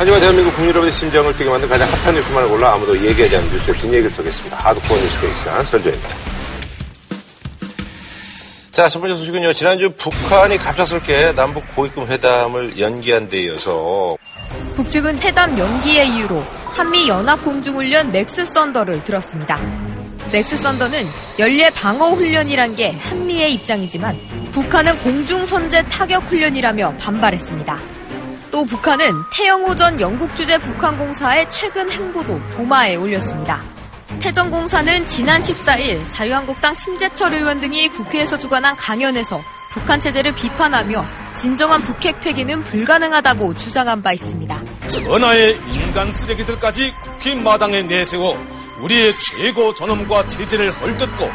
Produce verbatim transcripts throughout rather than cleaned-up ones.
하지만 대한민국 국민 여러분의 심장을 뛰게 만든 가장 핫한 뉴스만을 골라 아무도 얘기하지 않는 뉴스의 뒷얘기를 듣겠습니다. 하드코어 뉴스데이 시간 설조입니다. 자, 첫 번째 소식은요. 지난주 북한이 갑작스럽게 남북 고위급 회담을 연기한 데 이어서 북측은 회담 연기의 이유로 한미연합공중훈련 맥스 썬더를 들었습니다. 맥스 썬더는 연례 방어훈련이란 게 한미의 입장이지만 북한은 공중선제 타격훈련이라며 반발했습니다. 또 북한은 태영호 전 영국 주재 북한공사의 최근 행보도 도마에 올렸습니다. 태전공사는 지난 십사 일 자유한국당 심재철 의원 등이 국회에서 주관한 강연에서 북한 체제를 비판하며 진정한 북핵 폐기는 불가능하다고 주장한 바 있습니다. 전하의 인간 쓰레기들까지 국회 마당에 내세워 우리의 최고 전엄과 체제를 헐뜯고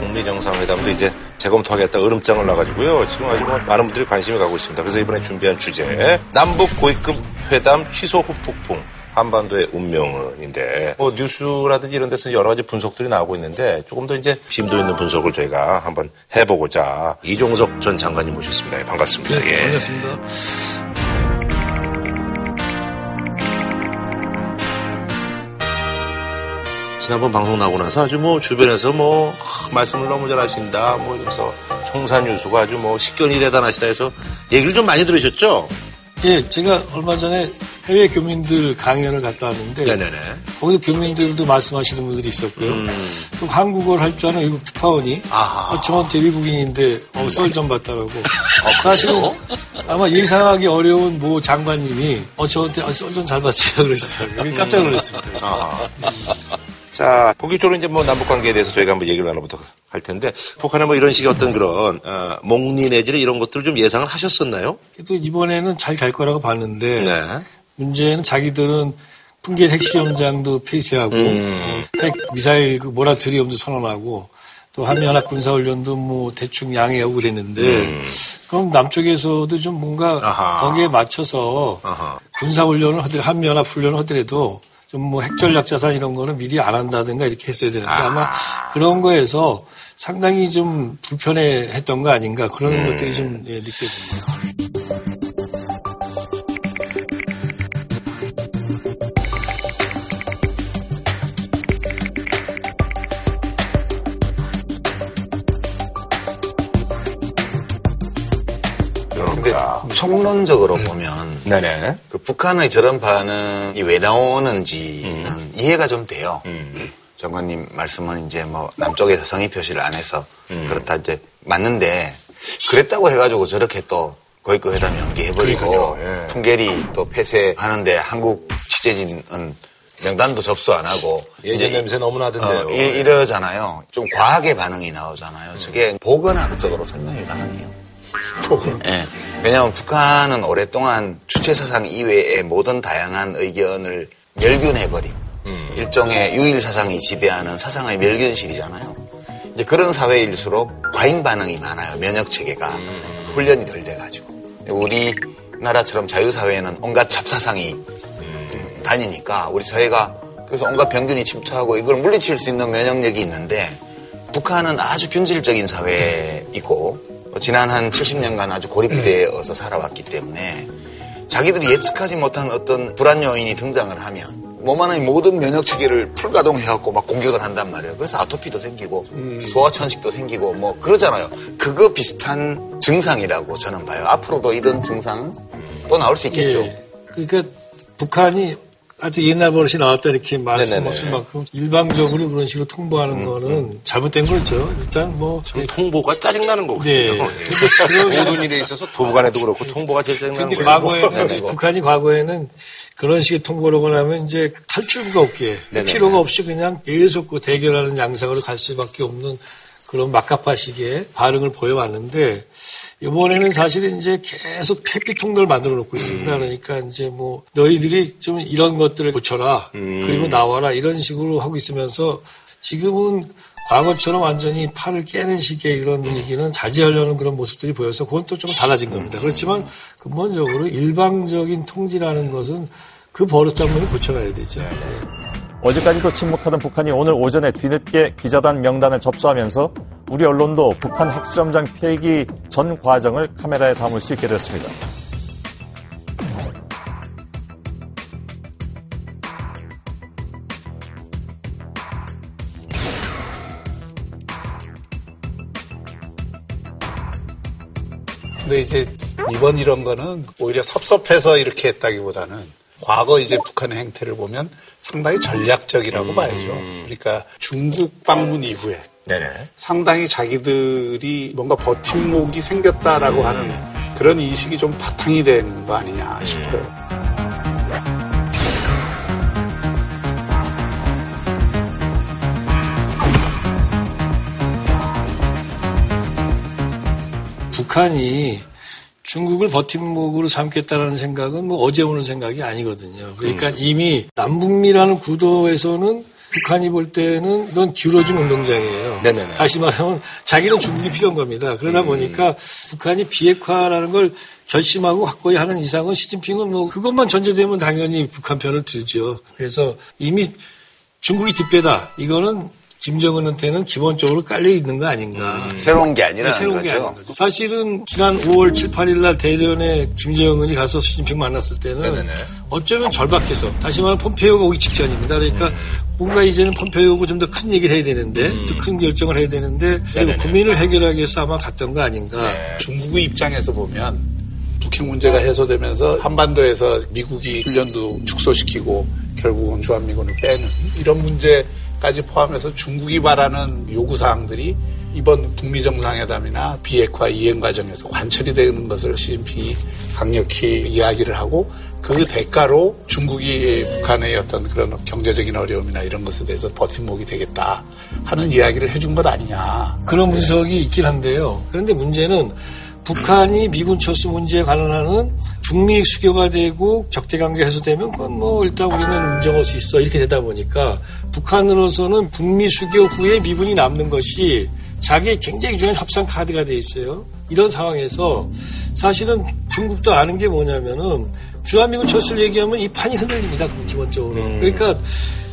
북미정상회담도 이제 재검토하겠다 으름장을 놔가지고요. 지금 아주 많은 분들이 관심을 가고 있습니다. 그래서 이번에 준비한 주제 남북 고위급 회담 취소 후 폭풍 한반도의 운명인데 뭐 뉴스라든지 이런 데서 여러 가지 분석들이 나오고 있는데 조금 더 이제 심도 있는 분석을 저희가 한번 해보고자 이종석 전 장관님 모셨습니다. 예, 반갑습니다. 네, 예. 반갑습니다. 지난번 방송 나오고 나서 아주 뭐 주변에서 뭐 하, 말씀을 너무 잘하신다 뭐 이래서 청산 유수가 아주 뭐 식견이 대단하시다 해서 얘기를 좀 많이 들으셨죠? 예, 제가 얼마 전에 해외 교민들 강연을 갔다 왔는데 네네네. 거기서 교민들도 말씀하시는 분들이 있었고요. 음. 또 한국어를 할 줄 아는 외국 특파원이 어, 저한테 미국인인데 어, 썰 좀 봤다라고 아, 사실은 아마 예상하기 어려운 모 장관님이 어, 저한테 어, 썰 좀 잘 봤어요 그러시더라고요. 깜짝 놀랐습니다. 그래서. 아. 자, 본격적으로 이제 뭐 남북 관계에 대해서 저희가 한번 얘기를 나눠보도록 할 텐데, 북한은 뭐 이런 식의 어떤 그런, 어, 목리 내지는 이런 것들을 좀 예상을 하셨었나요? 그래도 이번에는 잘 갈 거라고 봤는데, 네. 문제는 자기들은 풍계리 핵시험장도 폐쇄하고, 음. 핵 미사일 그 몰아들이엄도 선언하고, 또 한미연합군사훈련도 뭐 대충 양해하고 그랬는데, 음. 그럼 남쪽에서도 좀 뭔가 아하. 거기에 맞춰서 아하. 군사훈련을 하더라도, 한미연합훈련을 하더라도, 좀 뭐 핵전략 자산 이런 거는 미리 안 한다든가 이렇게 했어야 되는데 아. 아마 그런 거에서 상당히 좀 불편해 했던 거 아닌가 그런 음. 것들이 좀 예, 느껴집니다. 근데 총론적으로 음. 보면 네네. 그 북한의 저런 반응이 왜 나오는지는 음. 이해가 좀 돼요. 음. 장관님 말씀은 이제 뭐 남쪽에서 성의 표시를 안 해서 음. 그렇다 이제 맞는데 그랬다고 해가지고 저렇게 또 고위급 회담 연기해버리고 예. 풍계리 또 폐쇄하는데 한국 취재진은 명단도 접수 안 하고 예전 냄새 너무 나던데요. 어, 이, 이러잖아요. 좀 과하게 반응이 나오잖아요. 음. 저게 보건학적으로 설명이 가능해요. 네. 왜냐하면 북한은 오랫동안 주체사상 이외의 모든 다양한 의견을 멸균해버린 음. 일종의 유일사상이 지배하는 사상의 멸균실이잖아요. 이제 그런 사회일수록 과잉 반응이 많아요. 면역체계가 음. 훈련이 덜 돼가지고 우리나라처럼 자유사회에는 온갖 잡사상이 음. 다니니까 우리 사회가 그래서 온갖 병균이 침투하고 이걸 물리칠 수 있는 면역력이 있는데 북한은 아주 균질적인 사회이고 지난 한 칠십 년간 아주 고립되어서 살아왔기 때문에 자기들이 예측하지 못한 어떤 불안 요인이 등장을 하면 몸 안의 모든 면역체계를 풀가동해갖고 막 공격을 한단 말이에요. 그래서 아토피도 생기고 소아천식도 생기고 뭐 그러잖아요. 그거 비슷한 증상이라고 저는 봐요. 앞으로도 이런 증상 또 나올 수 있겠죠. 예, 그러니까 북한이 아주 옛날 버릇이 나왔다 이렇게 말씀하실 만큼 일방적으로 그런 식으로 통보하는 음, 거는 음. 잘못된 거죠. 일단 뭐 예. 통보가 짜증나는 거거든요. 네. 네. 모든 일에 있어서 도부간에도 그렇고 아, 통보가 제일 짜증나는 거예요. 과거에는 네, 네. 북한이 과거에는 그런 식의 통보를 하고 나면 이제 탈출구가 없게 네, 필요가 네. 없이 그냥 계속 그 대결하는 양상으로 갈 수밖에 없는 그런 막가파식의 반응을 보여왔는데 이번에는 사실은 이제 계속 회피통로를 만들어 놓고 있습니다. 음. 그러니까 이제 뭐 너희들이 좀 이런 것들을 고쳐라. 음. 그리고 나와라. 이런 식으로 하고 있으면서 지금은 과거처럼 완전히 팔을 깨는 식의 이런 분위기는 자제하려는 그런 모습들이 보여서 그건 또 좀 달라진 겁니다. 그렇지만 근본적으로 일방적인 통지라는 것은 그 버릇 한번 고쳐놔야 되죠. 어제까지도 침묵하던 북한이 오늘 오전에 뒤늦게 기자단 명단을 접수하면서 우리 언론도 북한 핵실험장 폐기 전 과정을 카메라에 담을 수 있게 됐습니다. 근데 이제 이번 이런 거는 오히려 섭섭해서 이렇게 했다기보다는 과거 이제 북한의 행태를 보면 상당히 전략적이라고 음. 봐야죠. 그러니까 중국 방문 이후에 네네. 상당히 자기들이 뭔가 버팀목이 생겼다라고 음. 하는 그런 인식이 좀 바탕이 된 거 아니냐 싶어요. 음. 북한이 중국을 버팀목으로 삼겠다라는 생각은 뭐 어제 오는 생각이 아니거든요. 그러니까 그렇죠. 이미 남북미라는 구도에서는 북한이 볼 때는 이건 기울어진 운동장이에요. 네네네. 다시 말하면 자기는 중국이 필요한 겁니다. 그러다 음. 보니까 북한이 비핵화라는 걸 결심하고 확고히 하는 이상은 시진핑은 뭐 그것만 전제되면 당연히 북한 편을 들죠. 그래서 이미 중국이 뒷배다. 이거는 김정은한테는 기본적으로 깔려 있는 거 아닌가. 음, 새로운 게 아니라. 네, 새로운 게 아닌 거죠. 사실은 지난 오월 칠, 팔일 날 대련에 김정은이 가서 시진핑 만났을 때는 네네네. 어쩌면 절박해서 다시 말하면 폼페이오가 오기 직전입니다. 그러니까 음. 뭔가 이제는 폼페이오고 좀 더 큰 얘기를 해야 되는데 음. 더 큰 결정을 해야 되는데 그리고 네네네. 고민을 해결하기 위해서 아마 갔던 거 아닌가. 네. 중국의 입장에서 보면 북핵 문제가 해소되면서 한반도에서 미국이 훈련도 축소시키고 결국은 주한미군을 빼는 이런 문제 까지 포함해서 중국이 바라는 요구사항들이 이번 북미정상회담이나 비핵화 이행 과정에서 관철이 되는 것을 시진핑이 강력히 이야기를 하고 그 대가로 중국이 북한의 어떤 그런 경제적인 어려움이나 이런 것에 대해서 버팀목이 되겠다 하는 이야기를 해준 것 아니냐. 그런 분석이 네. 있긴 한데요. 그런데 문제는 북한이 미군 철수 문제에 관련하는 북미 수교가 되고 적대관계 해소되면 그건 뭐 일단 우리는 인정할 수 있어 이렇게 되다 보니까 북한으로서는 북미 수교 후에 미군이 남는 것이 자기의 굉장히 중요한 협상 카드가 돼 있어요. 이런 상황에서 사실은 중국도 아는 게 뭐냐면은 주한미군 철수를 얘기하면 이 판이 흔들립니다. 기본적으로. 그러니까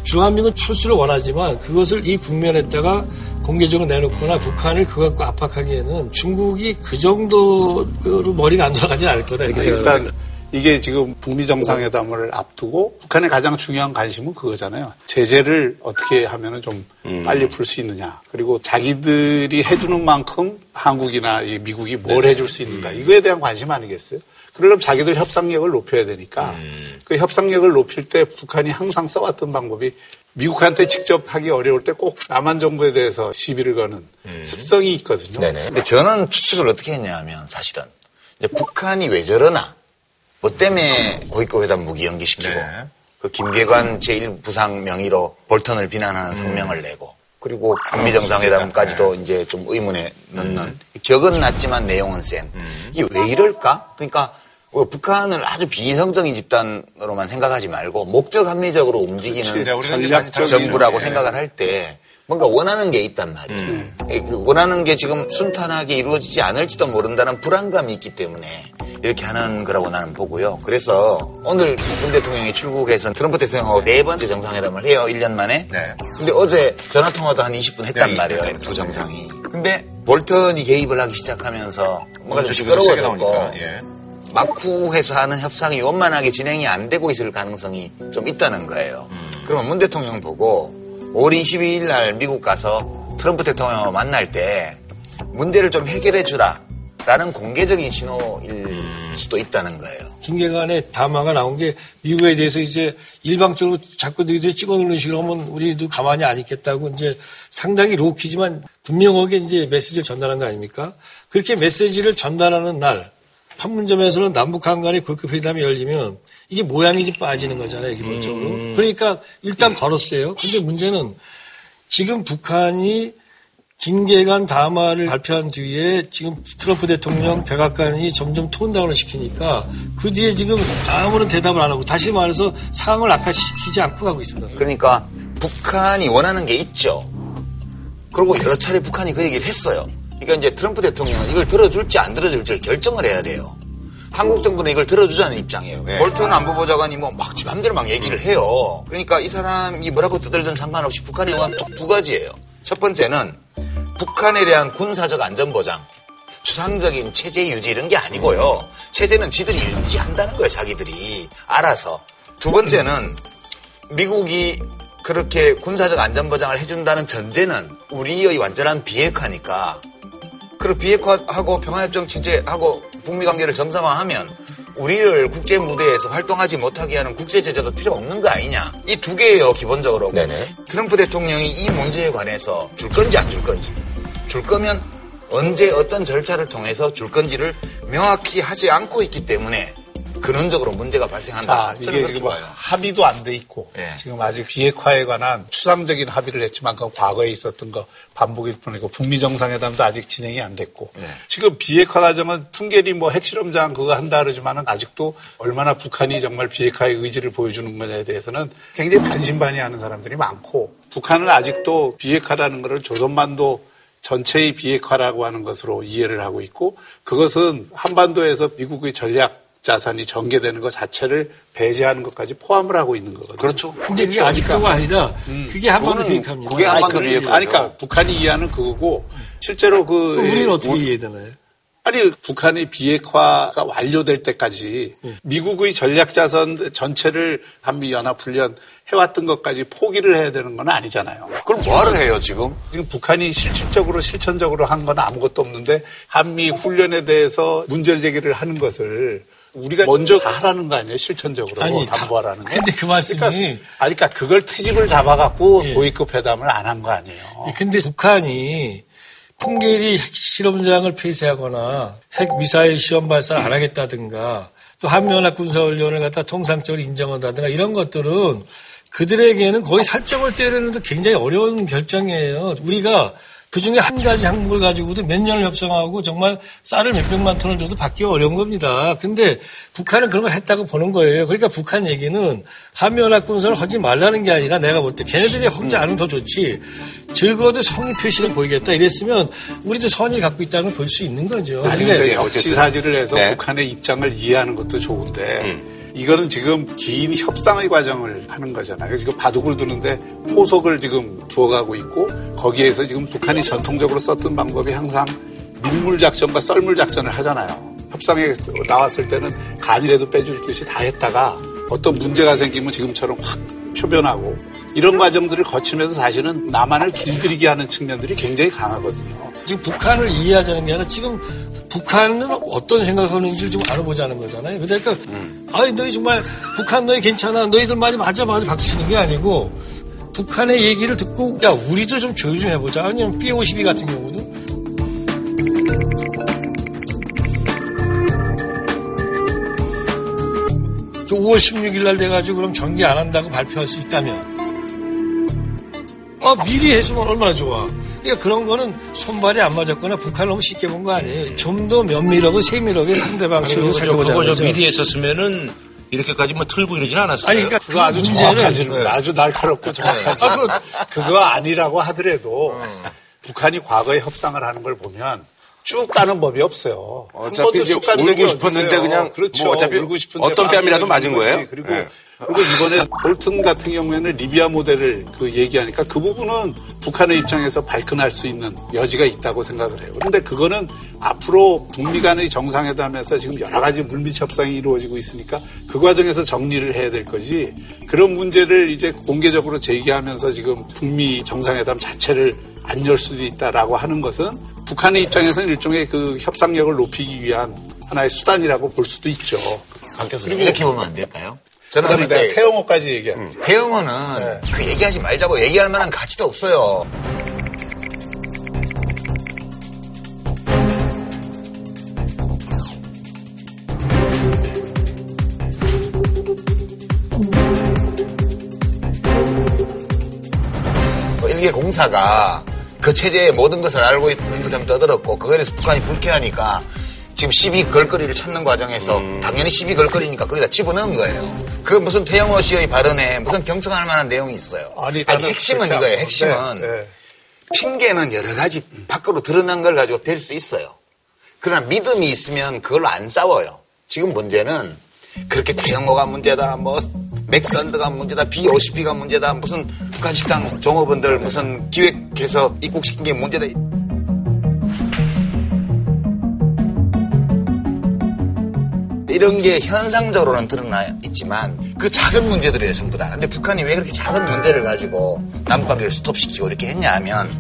주한미군 철수를 원하지만 그것을 이 국면에다가 공개적으로 내놓거나 북한을 그거 갖고 압박하기에는 중국이 그 정도로 머리가 안 돌아가지 않을 거다 이렇게 생각합니다. 일단 이게 지금 북미 정상회담을 앞두고 북한의 가장 중요한 관심은 그거잖아요. 제재를 어떻게 하면 좀 음. 빨리 풀 수 있느냐. 그리고 자기들이 해주는 만큼 한국이나 미국이 뭘 네네. 해줄 수 있는가. 이거에 대한 관심 아니겠어요? 그러려면 자기들 협상력을 높여야 되니까 음. 그 협상력을 높일 때 북한이 항상 써왔던 방법이 미국한테 직접 하기 어려울 때 꼭 남한 정부에 대해서 시비를 거는 음. 습성이 있거든요. 네네. 근데 저는 추측을 어떻게 했냐 하면 사실은 이제 북한이 왜 저러나 뭐 때문에 고위급 회담 무기 연기시키고 네. 그 김계관 제일 부상 명의로 볼턴을 비난하는 성명을 내고 그리고 북미정상회담까지도 이제 좀 의문에 넣는 음. 적은 낮지만 내용은 센. 음. 이게 왜 이럴까? 그러니까 북한을 아주 비이성적인 집단으로만 생각하지 말고 목적 합리적으로 움직이는 전략적 정부라고 네. 생각을 할 때 뭔가 원하는 게 있단 말이에요. 음. 원하는 게 지금 순탄하게 이루어지지 않을지도 모른다는 불안감이 있기 때문에 이렇게 하는 거라고 나는 보고요. 그래서 오늘 문 대통령이 출국해서 트럼프 대통령하고 네 번째 정상회담을 해요. 일 년 만에. 네. 근데 어제 전화통화도 한 이십 분 했단 네, 말이에요. 네, 두 정상이. 네. 근데 볼턴이 개입을 하기 시작하면서 뭔가 좀 시끄러워졌고 예. 막후에서 하는 협상이 원만하게 진행이 안 되고 있을 가능성이 좀 있다는 거예요. 음. 그러면 문 대통령 보고 오월 이십이일 날 미국 가서 트럼프 대통령과 만날 때 문제를 좀 해결해 주라 라는 공개적인 신호일 수도 있다는 거예요. 김계관의 담화가 나온 게 미국에 대해서 이제 일방적으로 자꾸 너희들이 찍어 놓는 식으로 하면 우리도 가만히 안 있겠다고 이제 상당히 로키지만 분명하게 이제 메시지를 전달한 거 아닙니까? 그렇게 메시지를 전달하는 날 판문점에서는 남북한 간의 고급 회담이 열리면 이게 모양이 좀 빠지는 거잖아요, 기본적으로. 음. 그러니까 일단 걸었어요. 근데 문제는 지금 북한이 김계관 담화를 발표한 뒤에 지금 트럼프 대통령 백악관이 점점 톤다운을 시키니까 그 뒤에 지금 아무런 대답을 안 하고 다시 말해서 상황을 악화시키지 않고 가고 있습니다. 그러니까 북한이 원하는 게 있죠. 그리고 여러 차례 북한이 그 얘기를 했어요. 그러니까 이제 트럼프 대통령은 이걸 들어줄지 안 들어줄지 결정을 해야 돼요. 한국 정부는 이걸 들어주자는 입장이에요. 네. 볼턴 안보부 장관이 뭐 막 지 맘대로 막 얘기를 해요. 그러니까 이 사람이 뭐라고 떠들든 상관없이 북한이 원한 두 가지예요. 첫 번째는 북한에 대한 군사적 안전보장, 추상적인 체제 유지 이런 게 아니고요. 체제는 지들이 유지한다는 거예요. 자기들이 알아서. 두 번째는 미국이 그렇게 군사적 안전보장을 해준다는 전제는 우리의 완전한 비핵화니까 그리고 비핵화하고 평화협정 체제하고 북미 관계를 정상화하면 우리를 국제 무대에서 활동하지 못하게 하는 국제 제재도 필요 없는 거 아니냐. 이 두 개예요 기본적으로. 네네. 트럼프 대통령이 이 문제에 관해서 줄 건지 안 줄 건지, 줄 거면 언제 어떤 절차를 통해서 줄 건지를 명확히 하지 않고 있기 때문에 근원적으로 문제가 발생한다. 아, 이게 지금 봐요. 합의도 안 돼 있고 예. 지금 아직 비핵화에 관한 추상적인 합의를 했지만 그 과거에 있었던 거 반복일 뿐이고 북미 정상회담도 아직 진행이 안 됐고 예. 지금 비핵화 과정은 풍계리 뭐 핵실험장 그거 한다 그러지만은 아직도 얼마나 북한이 정말 비핵화의 의지를 보여주는 거냐에 대해서는 굉장히 반신반의하는 사람들이 많고 북한은 아직도 비핵화라는 거를 조선반도 전체의 비핵화라고 하는 것으로 이해를 하고 있고 그것은 한반도에서 미국의 전략 자산이 전개되는 것 자체를 배제하는 것까지 포함을 하고 있는 거거든요. 그렇죠. 근데 그게 그렇죠. 아직도가 아니라 음. 그게 한반도 비핵화입니다. 그게 한반도 비핵화. 아니, 그러니까 북한이 이해하는 그거고 음. 실제로 그 우리는 어떻게 원... 이해해야 되나요? 아니 북한의 비핵화가 완료될 때까지 음. 미국의 전략 자산 전체를 한미 연합 훈련 해왔던 것까지 포기를 해야 되는 건 아니잖아요. 그럼 뭐하러 해요 지금? 지금 북한이 실질적으로 실천적으로 한 건 아무것도 없는데 한미 훈련에 대해서 문제 제기를 하는 것을. 우리가 먼저 다 하라는 거 아니에요? 실천적으로 담보하라는 거. 근데 그 말씀이. 그러니까, 아니, 그러니까 그걸 트집을 잡아갖고 예. 고위급 회담을 안 한 거 아니에요. 근데 북한이 풍계리 핵실험장을 폐쇄하거나 핵미사일 시험 발사를 안 하겠다든가 또 한미연합군사훈련을 갖다 통상적으로 인정한다든가 이런 것들은 그들에게는 거의 살점을 때리는 데 굉장히 어려운 결정이에요. 우리가 그중에 한 가지 항목을 가지고도 몇 년을 협상하고 정말 쌀을 몇 백만 톤을 줘도 받기 어려운 겁니다. 근데 북한은 그런 걸 했다고 보는 거예요. 그러니까 북한 얘기는 한미연합군사를 하지 말라는 게 아니라 내가 볼 때 걔네들이 혼자 안 하면 더 좋지 적어도 성의 표시를 보이겠다 이랬으면 우리도 선의를 갖고 있다는 걸 볼 수 있는 거죠. 그런데 역지사지를 해서 네. 북한의 입장을 이해하는 것도 좋은데 음. 이거는 지금 긴 협상의 과정을 하는 거잖아요. 지금 바둑을 두는데 포석을 지금 두어가고 있고 거기에서 지금 북한이 전통적으로 썼던 방법이 항상 밀물 작전과 썰물 작전을 하잖아요. 협상에 나왔을 때는 간이라도 빼줄 듯이 다 했다가 어떤 문제가 생기면 지금처럼 확 표변하고 이런 과정들을 거치면서 사실은 남한을 길들이게 하는 측면들이 굉장히 강하거든요. 지금 북한을 이해하자는 게 아니라 지금 북한은 어떤 생각하는지를 좀 알아보자는 거잖아요. 그러니까 음. 아니 너희 정말 북한 너희 괜찮아 너희들 말이 맞아 맞아 박수치는 게 아니고 북한의 얘기를 듣고 야 우리도 좀 조율 좀 해보자. 아니면 비 오십이 같은 경우도 오월 십육일 날 돼가지고 그럼 전개 안 한다고 발표할 수 있다면 아 미리 했으면 얼마나 좋아. 그러니까 그런 거는 손발이 안 맞았거나 북한을 너무 쉽게 본 거 아니에요. 좀 더 면밀하고 세밀하게 상대방을 살펴보자는 거죠. 그거 미리 했었으면은 이렇게까지 뭐 틀고 이러진 않았어요. 아니, 그러니까 그거 아주 정확하지는 아주 날카롭고 정확하지. 아, 그거, 그거 아니라고 하더라도 음. 북한이 과거에 협상을 하는 걸 보면 쭉 따는 법이 없어요. 어차피 울고 싶었는데 그냥 그렇죠. 뭐 어차피 울고 싶은데 어떤 뺨이라도 맞은 거예요. 그리고 네. 그리고 이번에 볼턴 같은 경우에는 리비아 모델을 그 얘기하니까 그 부분은 북한의 입장에서 발끈할 수 있는 여지가 있다고 생각을 해요. 그런데 그거는 앞으로 북미 간의 정상회담에서 지금 여러 가지 물밑 협상이 이루어지고 있으니까 그 과정에서 정리를 해야 될 거지 그런 문제를 이제 공개적으로 제기하면서 지금 북미 정상회담 자체를 안 열 수도 있다라고 하는 것은 북한의 입장에서는 일종의 그 협상력을 높이기 위한 하나의 수단이라고 볼 수도 있죠. 밖에서 이렇게 보면 안 될까요? 저는 그런데 태영호까지 얘기한. 태영호는 네. 그 얘기하지 말자고 얘기할 만한 가치도 없어요. 일개 공사가 그 체제의 모든 것을 알고 있는 것처럼 떠들었고 그거에 대해서 북한이 불쾌하니까 지금 시비 걸거리를 찾는 과정에서 음. 당연히 시비 걸거리니까 거기다 집어넣은 거예요. 그 무슨 태영호 씨의 발언에 무슨 경청할 만한 내용이 있어요. 아니, 아니 핵심은 이거예요. 핵심은 네, 네. 핑계는 여러 가지 밖으로 드러난 걸 가지고 될 수 있어요. 그러나 믿음이 있으면 그걸로 안 싸워요. 지금 문제는 그렇게 태영호가 문제다, 뭐 맥스 썬더가 문제다, 비 오십이가 문제다, 무슨 북한 식당 종업원들 무슨 기획해서 입국시킨 게 문제다. 이런 게 현상적으로는 드러나 있지만 그 작은 문제들이에요, 전부 다. 근데 북한이 왜 그렇게 작은 문제를 가지고 남북관계를 스톱시키고 이렇게 했냐 하면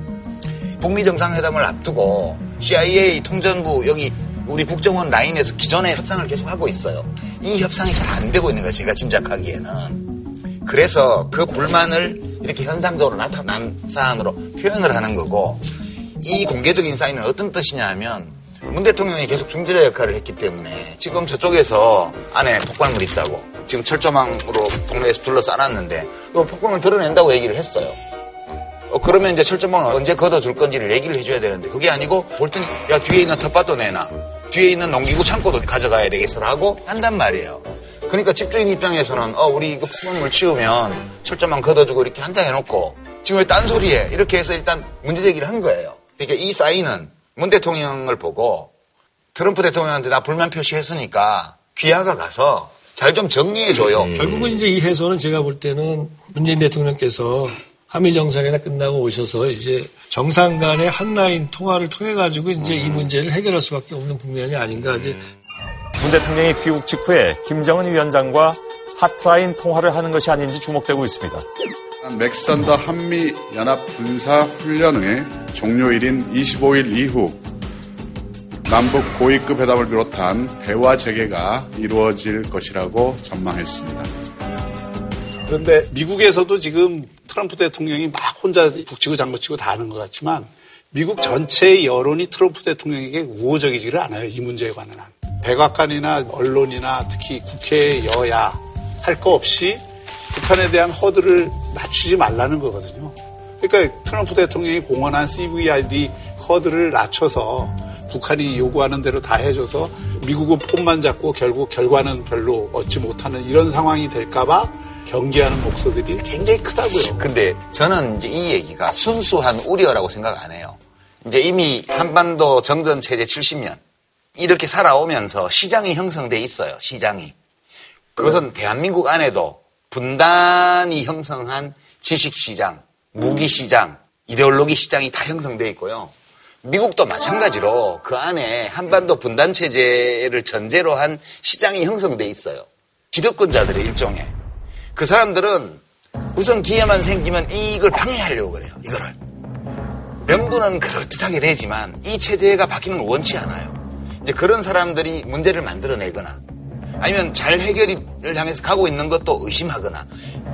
북미 정상회담을 앞두고 씨아이에이, 통전부, 여기 우리 국정원 라인에서 기존의 협상을 계속 하고 있어요. 이 협상이 잘 안 되고 있는 거예요, 제가 짐작하기에는. 그래서 그 불만을 이렇게 현상적으로 나타난 사안으로 표현을 하는 거고, 이 공개적인 사인은 어떤 뜻이냐 하면 문 대통령이 계속 중재자 역할을 했기 때문에 지금 저쪽에서 안에 폭발물이 있다고, 지금 철조망으로 동네에서 둘러싸놨는데 그 폭발물 드러낸다고 얘기를 했어요. 어, 그러면 이제 철조망을 언제 걷어줄 건지를 얘기를 해줘야 되는데 그게 아니고 볼턴이 야 뒤에 있는 텃밭도 내놔, 뒤에 있는 농기구 창고도 가져가야 되겠어라고 한단 말이에요. 그러니까 집주인 입장에서는 어 우리 이거 폭발물 치우면 철조망 걷어주고 이렇게 한다 해놓고 지금 왜 딴소리해, 이렇게 해서 일단 문제제기를 한 거예요. 그러니까 이 사인은 문 대통령을 보고 트럼프 대통령한테 나 불만 표시했으니까 귀하가 가서 잘 좀 정리해줘요. 음. 결국은 이제 이 해소는 제가 볼 때는 문재인 대통령께서 한미 정상회담 끝나고 오셔서 이제 정상 간의 한라인 통화를 통해가지고 이제 음. 이 문제를 해결할 수 밖에 없는 국면이 아닌가. 이제 문 대통령이 귀국 직후에 김정은 위원장과 핫라인 통화를 하는 것이 아닌지 주목되고 있습니다. 맥스 썬더 한미 연합 군사 훈련의 종료일인 이십오일 이후 남북 고위급 회담을 비롯한 대화 재개가 이루어질 것이라고 전망했습니다. 그런데 미국에서도 지금 트럼프 대통령이 막 혼자 북치고 장구치고 다 하는 것 같지만 미국 전체의 여론이 트럼프 대통령에게 우호적이지를 않아요, 이 문제에 관한 한. 백악관이나 언론이나 특히 국회 여야 할 거 없이 북한에 대한 허들을 낮추지 말라는 거거든요. 그러니까 트럼프 대통령이 공언한 씨브이아이디 허들을 낮춰서 북한이 요구하는 대로 다 해줘서 미국은 폼만 잡고 결국 결과는 별로 얻지 못하는 이런 상황이 될까 봐 경계하는 목소리들이 굉장히 크다고요. 근데 저는 이제 이 얘기가 순수한 우려라고 생각 안 해요. 이제 이미 한반도 정전 체제 칠십년 이렇게 살아오면서 시장이 형성돼 있어요, 시장이. 그것은 네. 대한민국 안에도 분단이 형성한 지식시장, 무기시장, 이데올로기 시장이 다 형성되어 있고요. 미국도 마찬가지로 그 안에 한반도 분단체제를 전제로 한 시장이 형성되어 있어요. 기득권자들의 일종의. 그 사람들은 우선 기회만 생기면 이걸 방해하려고 그래요, 이거를. 명분은 그럴듯하게 되지만 이 체제가 바뀌는 건 원치 않아요. 이제 그런 사람들이 문제를 만들어내거나 아니면 잘 해결을 향해서 가고 있는 것도 의심하거나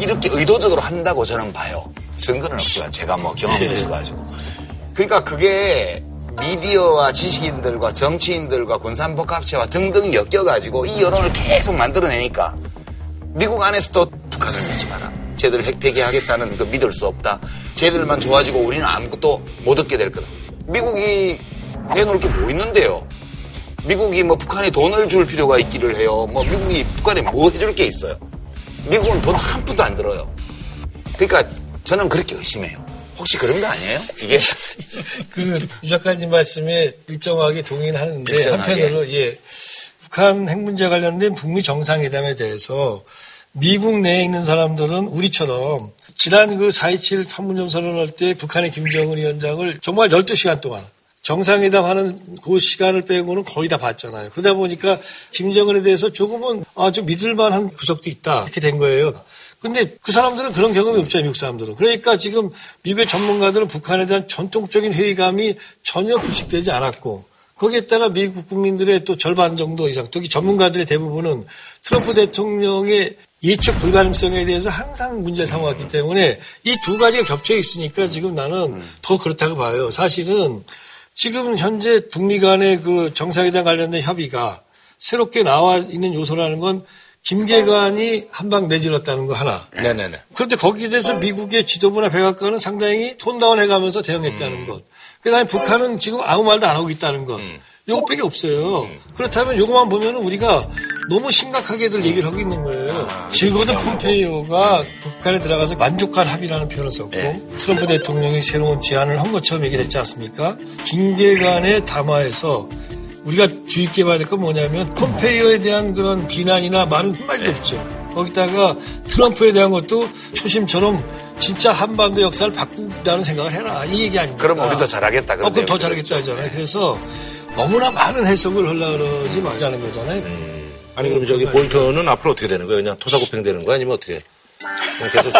이렇게 의도적으로 한다고 저는 봐요. 증거는 없지만 제가 뭐 경험이 있어가지고. 그러니까 그게 미디어와 지식인들과 정치인들과 군산복합체와 등등 엮여가지고 이 여론을 계속 만들어내니까 미국 안에서도 북한을 믿지 마라, 쟤들 핵폐기하겠다는 그 믿을 수 없다, 쟤들만 좋아지고 우리는 아무것도 못 얻게 될 거다. 미국이 내놓을 게 뭐 있는데요. 미국이 뭐 북한에 돈을 줄 필요가 있기를 해요. 뭐 미국이 북한에 뭐 해줄 게 있어요. 미국은 돈 한 푼도 안 들어요. 그러니까 저는 그렇게 의심해요. 혹시 그런 거 아니에요? 이게 그 유 작가님 말씀에 일정하게 동의는 하는데 일정하게. 한편으로 예 북한 핵 문제 관련된 북미 정상회담에 대해서 미국 내에 있는 사람들은 우리처럼 지난 그 사일칠 판문점 선언할 때 북한의 김정은 위원장을 정말 열두 시간 동안 정상회담 하는 그 시간을 빼고는 거의 다 봤잖아요. 그러다 보니까 김정은에 대해서 조금은 아, 좀 믿을만한 구석도 있다, 이렇게 된 거예요. 근데 그 사람들은 그런 경험이 없잖아요, 미국 사람들은. 그러니까 지금 미국의 전문가들은 북한에 대한 전통적인 회의감이 전혀 불식되지 않았고, 거기에다가 미국 국민들의 또 절반 정도 이상, 특히 전문가들의 대부분은 트럼프 대통령의 예측 불가능성에 대해서 항상 문제 삼아왔기 때문에 이 두 가지가 겹쳐 있으니까 지금 나는 더 그렇다고 봐요. 사실은 지금 현재 북미 간의 그 정상회담 관련된 협의가 새롭게 나와 있는 요소라는 건 김계관이 한방 내질렀다는 거 하나. 네네네. 그런데 거기에 대해서 미국의 지도부나 백악관은 상당히 톤다운 해가면서 대응했다는 음. 것. 그 다음에 북한은 지금 아무 말도 안 하고 있다는 것. 음. 요것밖에 없어요. 음. 그렇다면 요것만 보면 우리가 너무 심각하게들 얘기를 하고 있는 거예요. 아, 지금도 폼페이오가 네. 북한에 들어가서 만족한 합의라는 표현을 썼고 네. 트럼프 대통령이 새로운 제안을 한 것처럼 얘기를 했지 않습니까? 김계관의 담화에서 우리가 주의 깊게 봐야 될 건 뭐냐면 폼페이오에 대한 그런 비난이나 말은 한 말도 네. 없죠. 거기다가 트럼프에 대한 것도 초심처럼 진짜 한반도 역사를 바꾸다는 생각을 해라, 이 얘기 아닙니까? 그럼 우리 더 잘하겠다. 어, 그럼 더 잘하겠다 하잖아요. 그래서 너무나 많은 해석을 하려고 그러지 말자는 거잖아요. 음. 아니 그럼 저기 볼턴은 앞으로 어떻게 되는 거야? 그냥 토사구팽 되는 거야? 아니면 어떻게? 계속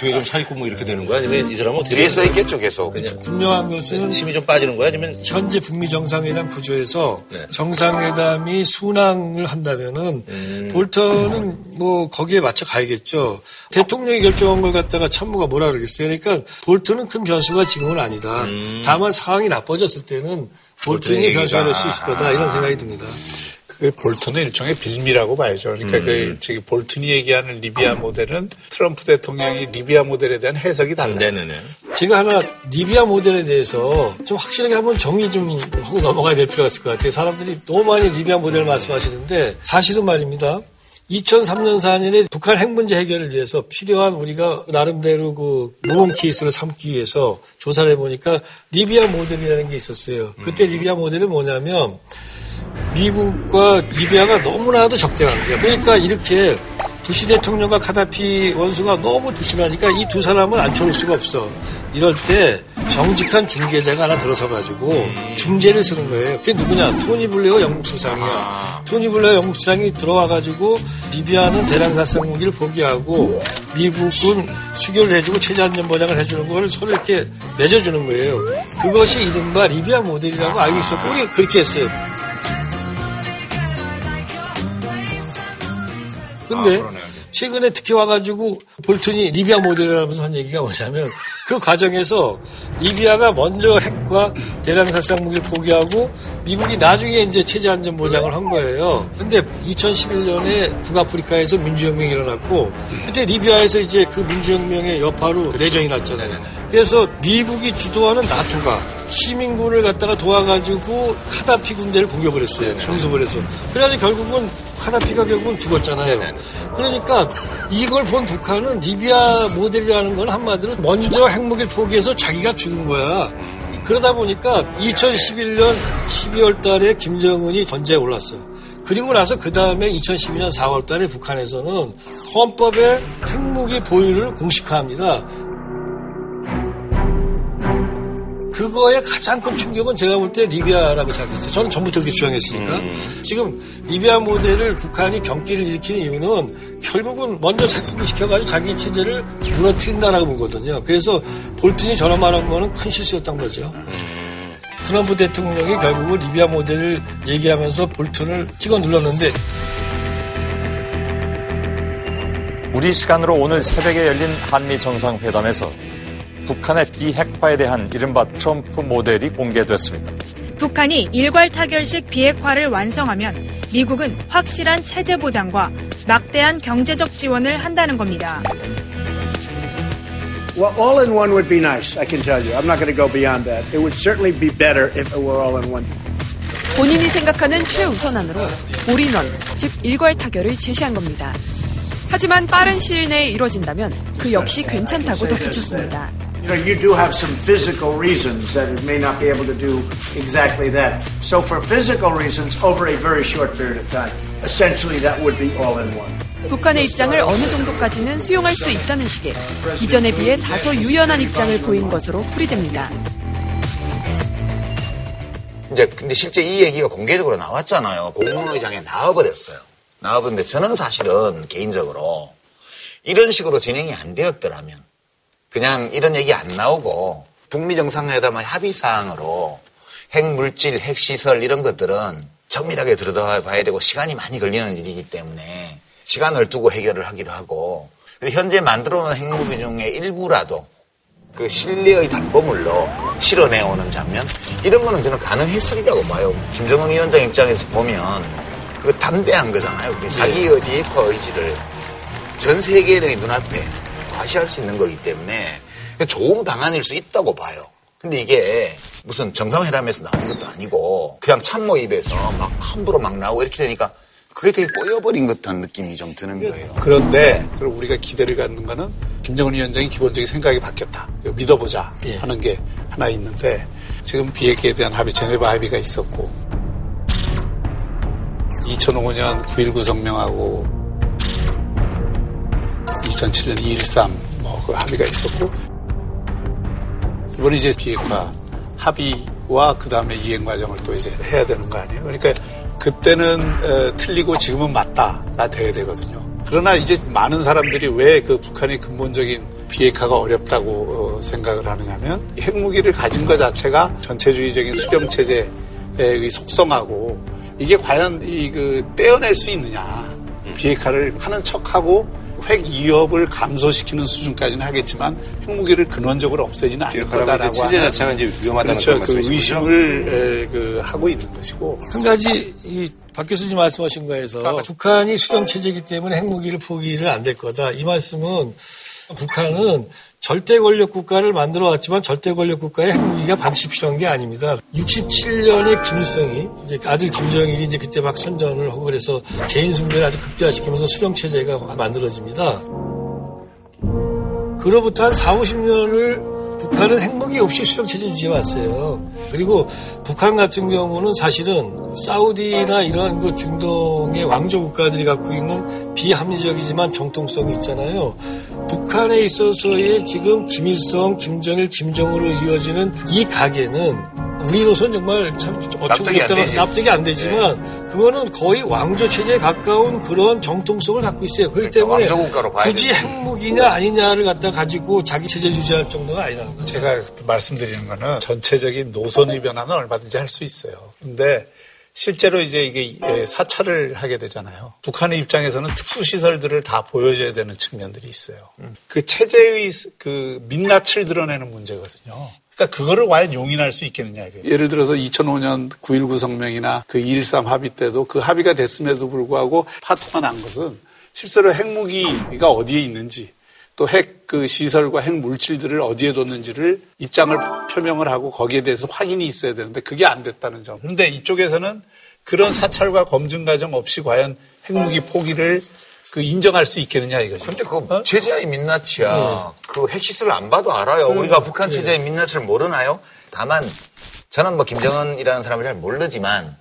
뒤에 좀 서 있고 뭐 이렇게 되는 거야? 아니면 이 사람은 어떻게? 뒤에 서 있겠죠 계속. 그냥 분명한 것은 힘이 좀 빠지는 거야? 아니면 현재 북미 정상회담 구조에서 네. 정상회담이 순항을 한다면은 음. 볼턴은 뭐 거기에 맞춰 가야겠죠. 대통령이 결정한 걸 갖다가 참모가 뭐라 그러겠어요? 그러니까 볼턴은 큰 변수가 지금은 아니다. 음. 다만 상황이 나빠졌을 때는 볼턴이 변수가 될 수 있을 거다 이런 생각이 듭니다. 그 볼턴은 일종의 빌미라고 봐야죠. 그러니까 음. 그 지금 볼턴이 얘기하는 리비아 모델은 트럼프 대통령이 리비아 모델에 대한 해석이 달라요. 네네네. 제가 하나 리비아 모델에 대해서 좀 확실하게 한번 정리 좀 하고 넘어가야 될 필요가 있을 것 같아요. 사람들이 너무 많이 리비아 모델을 말씀하시는데 사실은 말입니다. 이천삼 년 사 년에 북한 핵 문제 해결을 위해서 필요한 우리가 나름대로 그 모범 케이스를 삼기 위해서 조사를 해보니까 리비아 모델이라는 게 있었어요. 그때 리비아 모델은 뭐냐면 미국과 리비아가 너무나도 적대한 거야. 그러니까 이렇게 부시 대통령과 카다피 원수가 너무 두심하니까 이 두 사람은 안 쳐올 수가 없어. 이럴 때 정직한 중개자가 하나 들어서가지고 중재를 쓰는 거예요. 그게 누구냐? 토니블레어 영국 수상이야. 토니블레어 영국 수상이 들어와가지고 리비아는 대량살상 무기를 포기하고 미국은 수교를 해주고 체제안전보장을 해주는 걸 서로 이렇게 맺어주는 거예요. 그것이 이른바 리비아 모델이라고 알고 있었고 우리 그렇게 했어요. 근데 아, 최근에 특히 와가지고 볼턴이 리비아 모델이라면서 한 얘기가 뭐냐면 그 과정에서 리비아가 먼저 핵과 대량살상 무기를 포기하고 미국이 나중에 이제 체제안전보장을 한 거예요. 근데 이천십일 년에 북아프리카에서 민주혁명이 일어났고 그때 리비아에서 이제 그 민주혁명의 여파로 내전이 났잖아요. 그래서 미국이 주도하는 나토가 시민군을 갖다가 도와가지고 카다피 군대를 공격을 했어요. 총수를 해서. 그래가지고 결국은 카다피가 결국은 죽었잖아요. 그러니까 이걸 본 북한은 리비아 모델이라는 건 한마디로 먼저 핵무기를 포기해서 자기가 죽은 거야. 그러다 보니까 이천십일 년 십이월 달에 김정은이 전제에 올랐어요. 그리고 나서 그 다음에 이천십이 년 사월 달에 북한에서는 헌법에 핵무기 보유를 공식화합니다. 그거의 가장 큰 충격은 제가 볼 때 리비아라고 생각했어요. 저는 전부터 그렇게 주장했으니까. 음. 지금 리비아 모델을 북한이 경기를 일으키는 이유는 결국은 먼저 핵폭기시켜가지고 자기 체제를 무너뜨린다라고 보거든요. 그래서 볼턴이 저런 말한 거는 큰 실수였던 거죠. 음. 트럼프 대통령이 결국은 리비아 모델을 얘기하면서 볼턴을 찍어 눌렀는데 우리 시간으로 오늘 새벽에 열린 한미 정상회담에서 북한의 비핵화에 대한 이른바 트럼프 모델이 공개됐습니다. 북한이 일괄 타결식 비핵화를 완성하면 미국은 확실한 체제 보장과 막대한 경제적 지원을 한다는 겁니다. Well, all in one would be nice, I can tell you. I'm not going to go beyond that. It would certainly be better if it were all in one. 본인이 생각하는 최우선안으로 올인원, 즉 일괄 타결을 제시한 겁니다. 하지만 빠른 시일 내에 이루어진다면 그 역시 괜찮다고 덧붙였습니다. You know, you do have some physical reasons that it may not be able to do exactly that. So for physical reasons, over a very short period of time, essentially that would be all in one. 북한의 입장을 어느 정도까지는 수용할 수 있다는 식의 이전에 비해 다소 유연한 입장을 보인 것으로 풀이됩니다. 이제 근데 실제 이 얘기가 공개적으로 나왔잖아요. 공문의장에 나와버렸어요. 나와버렸는데 저는 사실은 개인적으로 이런 식으로 진행이 안 되었더라면. 그냥 이런 얘기 안 나오고 북미 정상회담의 합의사항으로 핵물질, 핵시설 이런 것들은 정밀하게 들여다봐야 되고 시간이 많이 걸리는 일이기 때문에 시간을 두고 해결을 하기로 하고 현재 만들어놓은 핵무기 중에 일부라도 그 신뢰의 담보물로 실어내오는 장면 이런 거는 저는 가능했으리라고 봐요. 김정은 위원장 입장에서 보면 그 담대한 거잖아요. 그게 자기의 비핵화 의지를 전 세계의 눈앞에 과시할 수 있는 거기 때문에 좋은 방안일 수 있다고 봐요. 근데 이게 무슨 정상회담에서 나온 것도 아니고 그냥 참모 입에서 막 함부로 막 나오고 이렇게 되니까 그게 되게 꼬여버린 듯한 느낌이 좀 드는 거예요. 그런데 우리가 기대를 갖는 거는 김정은 위원장이 기본적인 생각이 바뀌었다. 믿어보자 하는 게 하나 있는데 지금 비핵화에 대한 합의, 제네바 합의가 있었고 이천오 년 구일구 성명하고 이천칠 년 이일삼 뭐 그 합의가 있었고 이번에 이제 비핵화 합의와 그 다음에 이행 과정을 또 이제 해야 되는 거 아니에요. 그러니까 그때는 어, 틀리고 지금은 맞다가 돼야 되거든요. 그러나 이제 많은 사람들이 왜 그 북한의 근본적인 비핵화가 어렵다고 어, 생각을 하느냐면 핵무기를 가진 것 자체가 전체주의적인 수렴체제의 속성하고 이게 과연 이 그 떼어낼 수 있느냐. 비핵화를 하는 척하고 핵 위협을 감소시키는 수준까지는 하겠지만 핵무기를 근원적으로 없애지는 않을 거다라고 체제 자체가 이제 위험하다는 그렇죠. 그 의심을 그 하고 있는 것이고 한 가지 이 박 교수님 말씀하신 거에서 그러니까 북한이 수렴 체제이기 때문에 핵무기를 포기를 안 될 거다 이 말씀은 북한은 절대 권력 국가를 만들어 왔지만 절대 권력 국가의 핵무기가 반드시 필요한 게 아닙니다. 육십칠 년에 김일성이 이제 아들 김정일이 이제 그때 막 선전을 하고 그래서 개인 숭배를 아주 극대화시키면서 수렴 체제가 만들어집니다. 그로부터 한 사오십 년을 북한은 핵무기 없이 수렴체제 유지해 왔어요. 그리고 북한 같은 경우는 사실은 사우디나 이런 그 중동의 왕조 국가들이 갖고 있는 비합리적이지만 정통성이 있잖아요. 북한에 있어서의 지금 김일성, 김정일, 김정으로 이어지는 이 가계는 우리로서는 정말 참 어처구니 없다고 납득이 안 되지만 네. 그거는 거의 왕조 체제에 가까운 그런 정통성을 갖고 있어요. 그렇기 때문에 굳이 핵무기냐 아니냐를 갖다 가지고 자기 체제를 유지할 정도가 아니라는 거예요. 제가 말씀드리는 거는 전체적인 노선의 변화는 얼마든지 할 수 있어요. 그런데 실제로 이제 이게 사찰을 하게 되잖아요. 북한의 입장에서는 특수시설들을 다 보여줘야 되는 측면들이 있어요. 그 체제의 그 민낯을 드러내는 문제거든요. 그러니까 그거를 과연 용인할 수 있겠느냐. 이게. 예를 들어서 이천오 년 구일구 성명이나 그 이일삼 합의 때도 그 합의가 됐음에도 불구하고 파토가 난 것은 실제로 핵무기가 어디에 있는지 또 핵 그 시설과 핵 물질들을 어디에 뒀는지를 입장을 표명을 하고 거기에 대해서 확인이 있어야 되는데 그게 안 됐다는 점. 그런데 이쪽에서는 그런 사찰과 검증 과정 없이 과연 핵무기 포기를 그 인정할 수 있겠느냐 이거죠. 근데 그 어? 체제의 민낯이야. 네. 그 핵시설을 안 봐도 알아요. 네. 우리가 북한 체제의 네. 민낯을 모르나요? 다만 저는 뭐 김정은이라는 사람을 잘 모르지만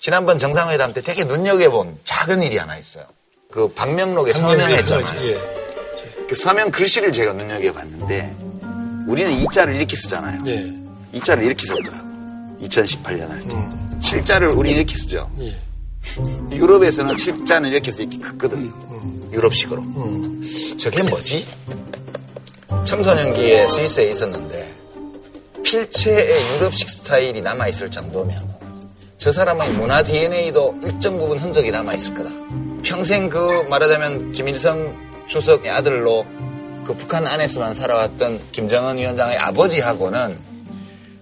지난번 정상회담 때 되게 눈여겨본 작은 일이 하나 있어요. 그 방명록에 서명했잖아요. 예. 그 서명 글씨를 제가 눈여겨봤는데 우리는 이자를 이렇게 쓰잖아요. 네. 이자를 이렇게 썼더라고. 이천십팔 년 할 때. 음. 칠자를 우리 이렇게 쓰죠. 예. 유럽에서는 칠자는 이렇게 해서 이렇게 긋거든요. 음. 유럽식으로. 음. 저게 뭐지? 청소년기에 스위스에 있었는데 필체의 유럽식 스타일이 남아있을 정도면 저 사람의 문화 디엔에이도 일정 부분 흔적이 남아있을 거다. 평생 그 말하자면 김일성 주석의 아들로 그 북한 안에서만 살아왔던 김정은 위원장의 아버지하고는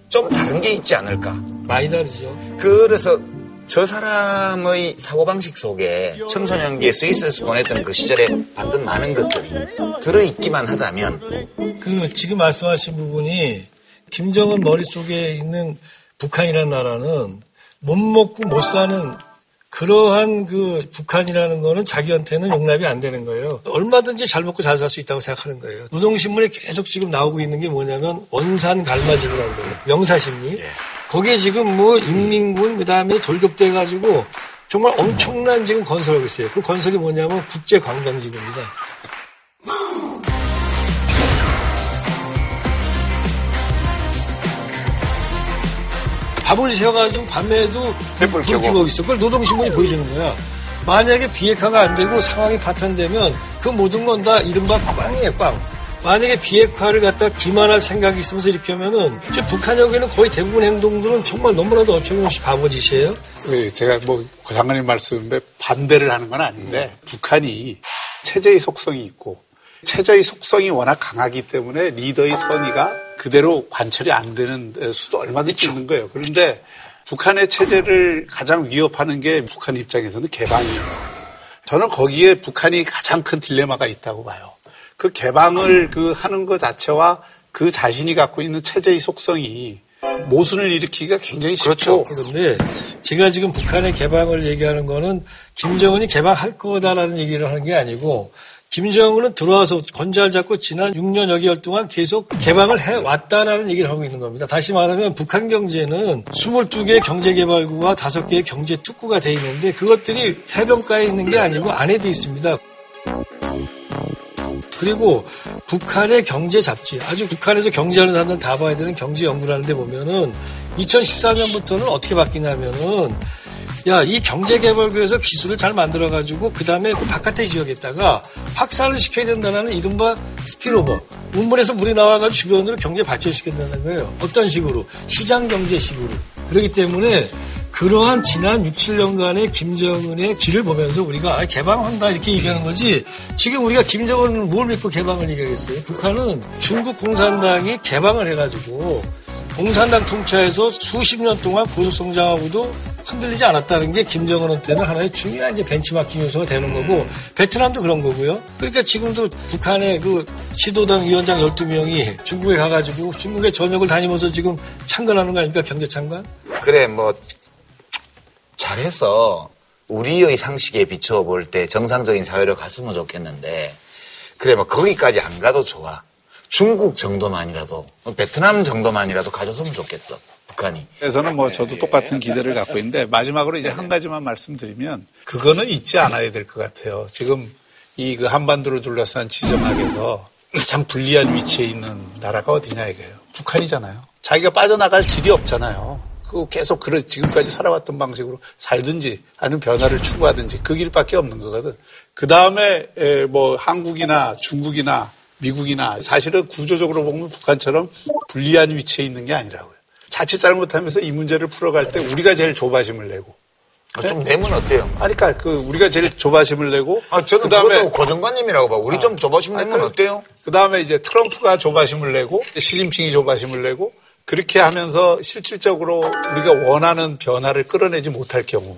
좀 다른 게 있지 않을까. 많이 다르죠. 그래서 저 사람의 사고방식 속에 청소년기에 스위스에서 보냈던 그 시절에 받은 많은 것들이 들어있기만 하다면 그 지금 말씀하신 부분이 김정은 머릿속에 있는 북한이라는 나라는 못 먹고 못 사는 그러한 그 북한이라는 거는 자기한테는 용납이 안 되는 거예요. 얼마든지 잘 먹고 잘 살 수 있다고 생각하는 거예요. 노동신문에 계속 지금 나오고 있는 게 뭐냐면 원산 갈마진이라는 거예요. 명사십리. 거기에 지금 뭐 인민군 그다음에 돌격돼 가지고 정말 엄청난 지금 건설하고 있어요. 그 건설이 뭐냐면 국제 관광지구입니다. 밥을 지어가지고 밤에도 불을 켜고 있어. 그걸 노동신문이 보여주는 거야. 만약에 비핵화가 안 되고 상황이 파탄되면 그 모든 건 다 이른바 빵이에요, 빵. 만약에 비핵화를 갖다 기만할 생각이 있으면서 이렇게 하면은 이제 북한역에는 거의 대부분 행동들은 정말 너무나도 어처구니없이 바보짓이에요. 네, 제가 뭐 장관님 말씀인데 반대를 하는 건 아닌데 음. 북한이 체제의 속성이 있고 체제의 속성이 워낙 강하기 때문에 리더의 선의가 그대로 관철이 안 되는 수도 얼마든지 있는 거예요. 그런데 북한의 체제를 가장 위협하는 게 북한 입장에서는 개방이에요. 저는 거기에 북한이 가장 큰 딜레마가 있다고 봐요. 그 개방을 그 하는 것 자체와 그 자신이 갖고 있는 체제의 속성이 모순을 일으키기가 굉장히 쉽죠. 그렇죠. 그런데 제가 지금 북한의 개방을 얘기하는 거는 김정은이 개방할 거다라는 얘기를 하는 게 아니고 김정은은 들어와서 권좌를 잡고 지난 육 년여 개월 동안 계속 개방을 해왔다라는 얘기를 하고 있는 겁니다. 다시 말하면 북한 경제는 이십이 개의 경제개발구와 다섯 개의 경제특구가 돼 있는데 그것들이 해변가에 있는 게 아니고 안에도 있습니다. 그리고 북한의 경제 잡지, 아주 북한에서 경제하는 사람들 다 봐야 되는 경제 연구를 하는데 보면은 이천십사 년부터는 어떻게 바뀌냐면은 야, 이 경제개발구에서 기술을 잘 만들어가지고 그다음에 그 바깥의 지역에다가 확산을 시켜야 된다는 이른바 스피로버. 운문에서 물이 나와가지고 주변으로 경제 발전시킨다는 거예요. 어떤 식으로? 시장경제식으로. 그렇기 때문에 그러한 지난 육, 칠 년간의 김정은의 길을 보면서 우리가 개방한다 이렇게 얘기하는 거지, 지금 우리가 김정은은 뭘 믿고 개방을 얘기하겠어요? 북한은 중국 공산당이 개방을 해가지고 공산당 통치하에서 수십 년 동안 고속성장하고도 흔들리지 않았다는 게 김정은한테는 하나의 중요한 이제 벤치마킹 요소가 되는 거고, 베트남도 그런 거고요. 그러니까 지금도 북한의 그 시도당 위원장 열두 명이 중국에 가가지고 중국의 전역을 다니면서 지금 참관하는 거 아닙니까? 경제 참관? 그래, 뭐 잘해서 우리의 상식에 비춰볼 때 정상적인 사회로 갔으면 좋겠는데, 그래, 뭐 거기까지 안 가도 좋아. 중국 정도만이라도, 베트남 정도만이라도 가졌으면 좋겠다, 북한이. 그래서는 뭐 저도 똑같은 기대를 갖고 있는데, 마지막으로 이제 한 가지만 말씀드리면, 그거는 잊지 않아야 될 것 같아요. 지금 이 그 한반도를 둘러싼 지정학에서 참 불리한 위치에 있는 나라가 어디냐 이거예요. 북한이잖아요. 자기가 빠져나갈 길이 없잖아요. 그 계속 그런 지금까지 살아왔던 방식으로 살든지 아니면 변화를 추구하든지 그 길밖에 없는 거거든. 그 다음에 뭐 한국이나 중국이나 미국이나 사실은 구조적으로 보면 북한처럼 불리한 위치에 있는 게 아니라고요. 자칫 잘못하면서 이 문제를 풀어갈 때 우리가 제일 조바심을 내고. 아, 좀 내면 어때요? 아니, 그러니까 그 우리가 제일 조바심을 내고. 아, 저는 그것도 고정관념이라고 봐. 우리 아, 좀 조바심 내면 아니, 어때요? 그 다음에 이제 트럼프가 조바심을 내고 시진핑이 조바심을 내고 그렇게 하면서 실질적으로 우리가 원하는 변화를 끌어내지 못할 경우.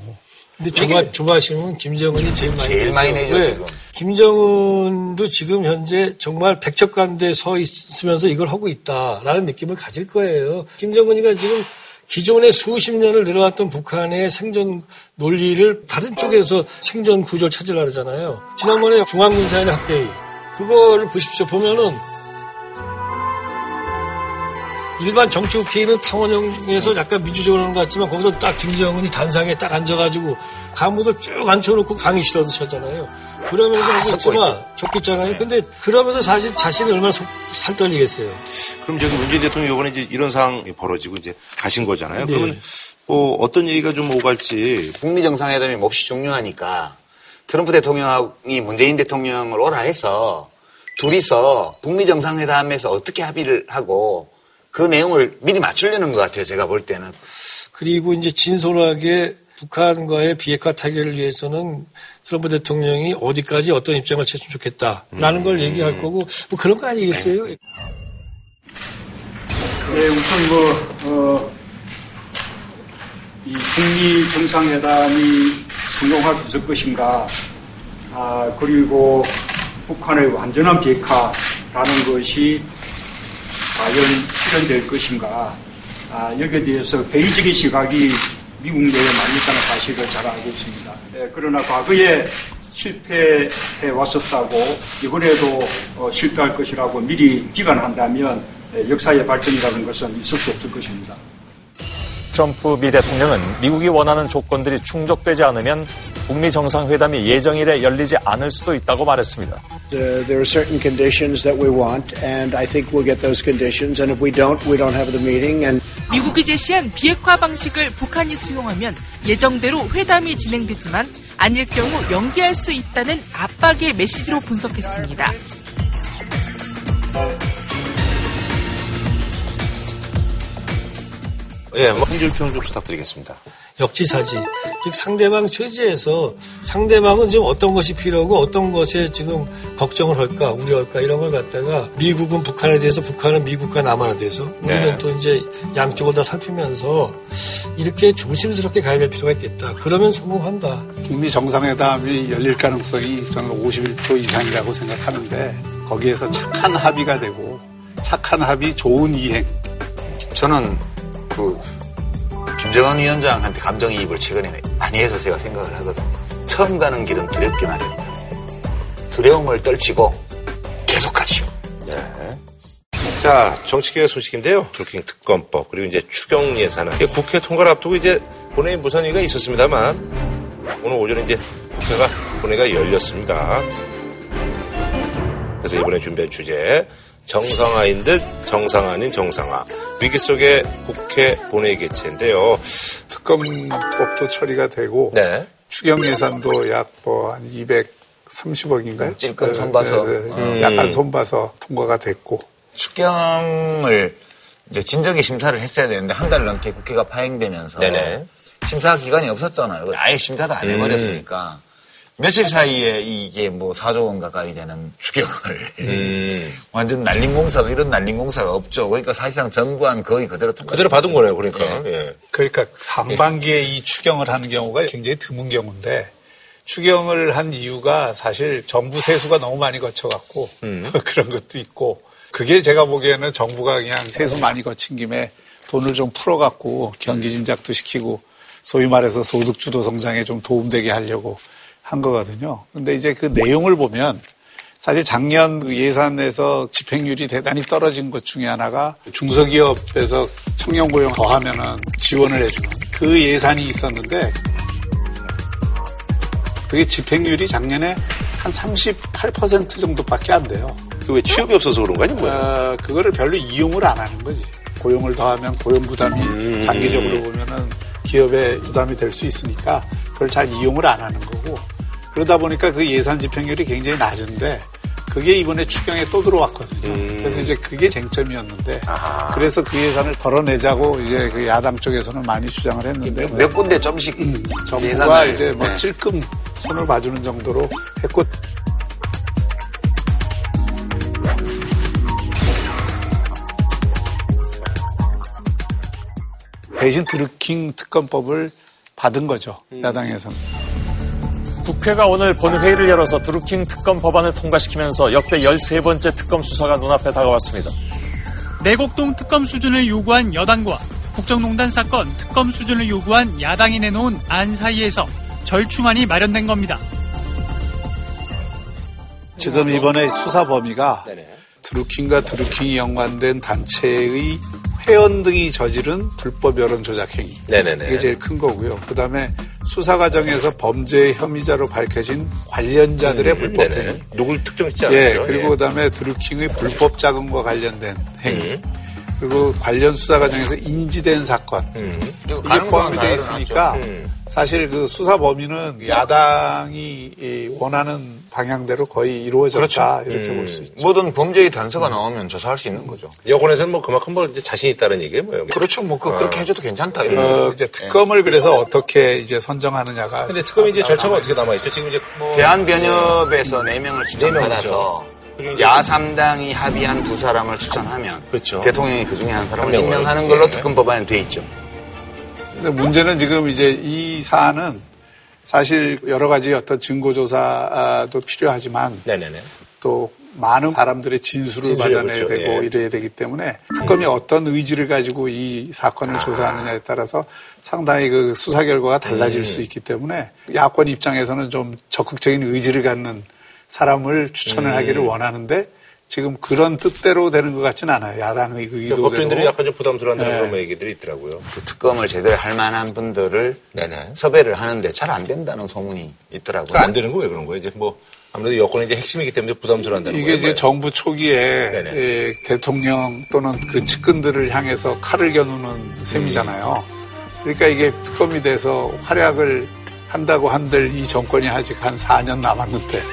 근데 조바, 조바심은 김정은이 제일 많이 제일 많이 내죠, 지금. 김정은도 지금 현재 정말 백척간대에 서 있으면서 이걸 하고 있다라는 느낌을 가질 거예요. 김정은이가 지금 기존의 수십 년을 내려왔던 북한의 생존 논리를 다른 쪽에서 생존 구조를 찾으려고 하잖아요. 지난번에 중앙군사인의 학대위, 그거를 보십시오. 보면은 일반 정치국회의는 탕원형에서 약간 민주적으로 하는 것 같지만 거기서 딱 김정은이 단상에 딱 앉아가지고 간부들 쭉 앉혀놓고 강의 실어도 쳤잖아요. 그러면서 했지만 좋겠잖아요. 근데 그러면서 사실 자신이 얼마나 속, 살 떨리겠어요. 그럼 저기 문재인 대통령 이번에 이제 이런 상황이 벌어지고 이제 가신 거잖아요. 네. 그러면 뭐 어떤 얘기가 좀 오갈지. 북미 정상회담이 몹시 중요하니까 트럼프 대통령이 문재인 대통령을 오라 해서 둘이서 북미 정상회담에서 어떻게 합의를 하고 그 내용을 미리 맞추려는 것 같아요, 제가 볼 때는. 그리고 이제 진솔하게 북한과의 비핵화 타결을 위해서는 트럼프 대통령이 어디까지 어떤 입장을 취했으면 좋겠다라는 음. 걸 얘기할 거고, 뭐 그런 거 아니겠어요? 네, 네 우선 뭐, 어, 이 북미 정상회담이 성공할 수 있을 것인가, 아, 그리고 북한의 완전한 비핵화라는 것이 과연 실현될 것인가, 아, 여기에 대해서 회의적인 시각이 미국 내에 많이 있다는 사실을 잘 알고 있습니다. 예, 그러나 과거에 실패해왔었다고 이번에도 어, 실패할 것이라고 미리 비관한다면 예, 역사의 발전이라는 것은 있을 수 없을 것입니다. 트럼프 미 대통령은 미국이 원하는 조건들이 충족되지 않으면 북미 정상회담이 예정일에 열리지 않을 수도 있다고 말했습니다. There are certain conditions that we want, and I think we'll get those conditions. And if we don't, we don't have the meeting. And 미국이 제시한 비핵화 방식을 북한이 수용하면 예정대로 회담이 진행됐지만 아닐 경우 연기할 수 있다는 압박의 메시지로 분석했습니다. 예, 뭐 한 줄 평 좀 부탁드리겠습니다. 역지사지, 즉 상대방 처지에서 상대방은 지금 어떤 것이 필요하고 어떤 것에 지금 걱정을 할까, 우려할까 이런 걸 갖다가 미국은 북한에 대해서, 북한은 미국과 남한에 대해서, 우리는 네. 또 이제 양쪽을 다 살피면서 이렇게 조심스럽게 가야 될 필요가 있겠다. 그러면 성공한다. 북미 정상회담이 열릴 가능성이 저는 오십일 퍼센트 이상이라고 생각하는데, 거기에서 착한 합의가 되고 착한 합의, 좋은 이행. 저는 그 김정은 위원장한테 감정이입을 최근에 많이 해서 제가 생각을 하거든요. 처음 가는 길은 두렵기 마련입니다. 두려움을 떨치고 계속 가시오. 네. 자, 정치계 소식인데요. 드루킹 특검법, 그리고 이제 추경 예산안. 국회 통과를 앞두고 이제 본회의 무산위가 있었습니다만, 오늘 오전에 이제 국회가 본회의가 열렸습니다. 그래서 이번에 준비한 주제, 정상화인 듯 정상화인 정상화. 위기 속의 국회 본회의 개최인데요. 특검법도 처리가 되고 네. 추경 예산도 약 뭐 한 이백삼십억인가요? 찔끔 손봐서 네, 네, 네. 음. 약간 손봐서 통과가 됐고 추경을 이제 진정의 심사를 했어야 되는데 한 달 넘게 국회가 파행되면서 네네. 심사 기간이 없었잖아요. 아예 심사도 안 해버렸으니까. 음. 며칠 사이에 이게 뭐 사조 원 가까이 되는 추경을 음. 완전 날림공사도 이런 날림공사가 없죠. 그러니까 사실상 정부안 거의 그대로 그대로 받은 거네요. 그러니까. 예. 예. 그러니까 상반기에 예. 이 추경을 하는 경우가 굉장히 드문 경우인데 추경을 한 이유가 사실 정부 세수가 너무 많이 거쳐갖고 음. 그런 것도 있고 그게 제가 보기에는 정부가 그냥 세수 많이 거친 김에 돈을 좀 풀어갖고 경기 진작도 시키고 소위 말해서 소득주도 성장에 좀 도움되게 하려고 한 거거든요. 근데 이제 그 내용을 보면 사실 작년 예산에서 집행률이 대단히 떨어진 것 중에 하나가 중소기업에서 청년 고용 더하면은 지원을 해주는 그 예산이 있었는데 그게 집행률이 작년에 한 삼십팔 퍼센트 정도밖에 안 돼요. 그 왜 취업이 없어서 그런 거 아니에요? 아, 그거를 별로 이용을 안 하는 거지. 고용을 더하면 고용 부담이 음. 장기적으로 보면은 기업의 부담이 될 수 있으니까 그걸 잘 이용을 안 하는 거고. 그러다 보니까 그 예산 집행률이 굉장히 낮은데 그게 이번에 추경에 또 들어왔거든요. 음. 그래서 이제 그게 쟁점이었는데 아. 그래서 그 예산을 덜어내자고 이제 그 야당 쪽에서는 많이 주장을 했는데 몇, 몇 군데 점씩 음, 정부가 이제 네. 뭐 찔끔 손을 봐주는 정도로 했고 대신 드루킹 특검법을 받은 거죠. 음. 야당에서는. 국회가 오늘 본회의를 열어서 드루킹 특검 법안을 통과시키면서 역대 열세 번째 특검 수사가 눈앞에 다가왔습니다. 내곡동 특검 수준을 요구한 여당과 국정농단 사건 특검 수준을 요구한 야당이 내놓은 안 사이에서 절충안이 마련된 겁니다. 지금 이번에 수사 범위가 드루킹과 드루킹이 연관된 단체의 회원 등이 저지른 불법 여론 조작 행위. 네네네. 이게 제일 큰 거고요. 그다음에 수사 과정에서 범죄의 혐의자로 밝혀진 관련자들의 음, 불법 네네. 행위. 누굴 특정했지 않죠. 예, 그리고 예. 그다음에 드루킹의 불법 자금과 관련된 행위. 음. 그리고 관련 수사 과정에서 인지된 사건. 음. 이게 포함이 되어 있으니까 음. 사실 그 수사 범위는 야당이 원하는 방향대로 거의 이루어졌다. 그렇죠. 이렇게 음. 볼 수 있죠. 모든 범죄의 단서가 나오면 조사할 수 있는 거죠. 여권에서는 뭐 그만큼 뭐 이제 자신 있다는 얘기예요. 뭐. 그렇죠. 뭐 그, 어. 그렇게 해줘도 괜찮다. 이런 어, 이제 특검을 네. 그래서 어떻게 이제 선정하느냐가. 근데 특검이 이제 절차가 어떻게 남아있죠? 지금 이제 뭐. 대한변협에서 네 명을 추천받아서. 야삼 당이 합의한 두 사람을 추천하면 그렇죠. 대통령이 그중에 한 사람을 임명하는 걸로 특검 법안에 돼 있죠. 근데 문제는 지금 이제 이 사안은 사실 여러 가지 어떤 증거 조사도 필요하지만 네네네. 또 많은 사람들의 진술을 받아내야 되고 예. 이래야 되기 때문에 특검이 음. 어떤 의지를 가지고 이 사건을 아. 조사하느냐에 따라서 상당히 그 수사 결과가 달라질 음. 수 있기 때문에 야권 입장에서는 좀 적극적인 의지를 갖는 사람을 추천을 음. 하기를 원하는데 지금 그런 뜻대로 되는 것 같지는 않아요. 야당의 의도대로. 법조인들이 약간 좀 부담스러워한다는 네. 그런 얘기들이 있더라고요. 그 특검을 제대로 할 만한 분들을 네네. 섭외를 하는데 잘 안 된다는 소문이 있더라고요. 그러니까 안 되는 거 왜 그런 거예요? 이제 뭐 아무래도 여권이 이제 핵심이기 때문에 부담스러워한다는 거예요. 이게 이제 정부 초기에 예, 대통령 또는 그 측근들을 향해서 칼을 겨누는 셈이잖아요. 음. 그러니까 이게 특검이 돼서 활약을 한다고 한들 이 정권이 아직 한 사 년 남았는데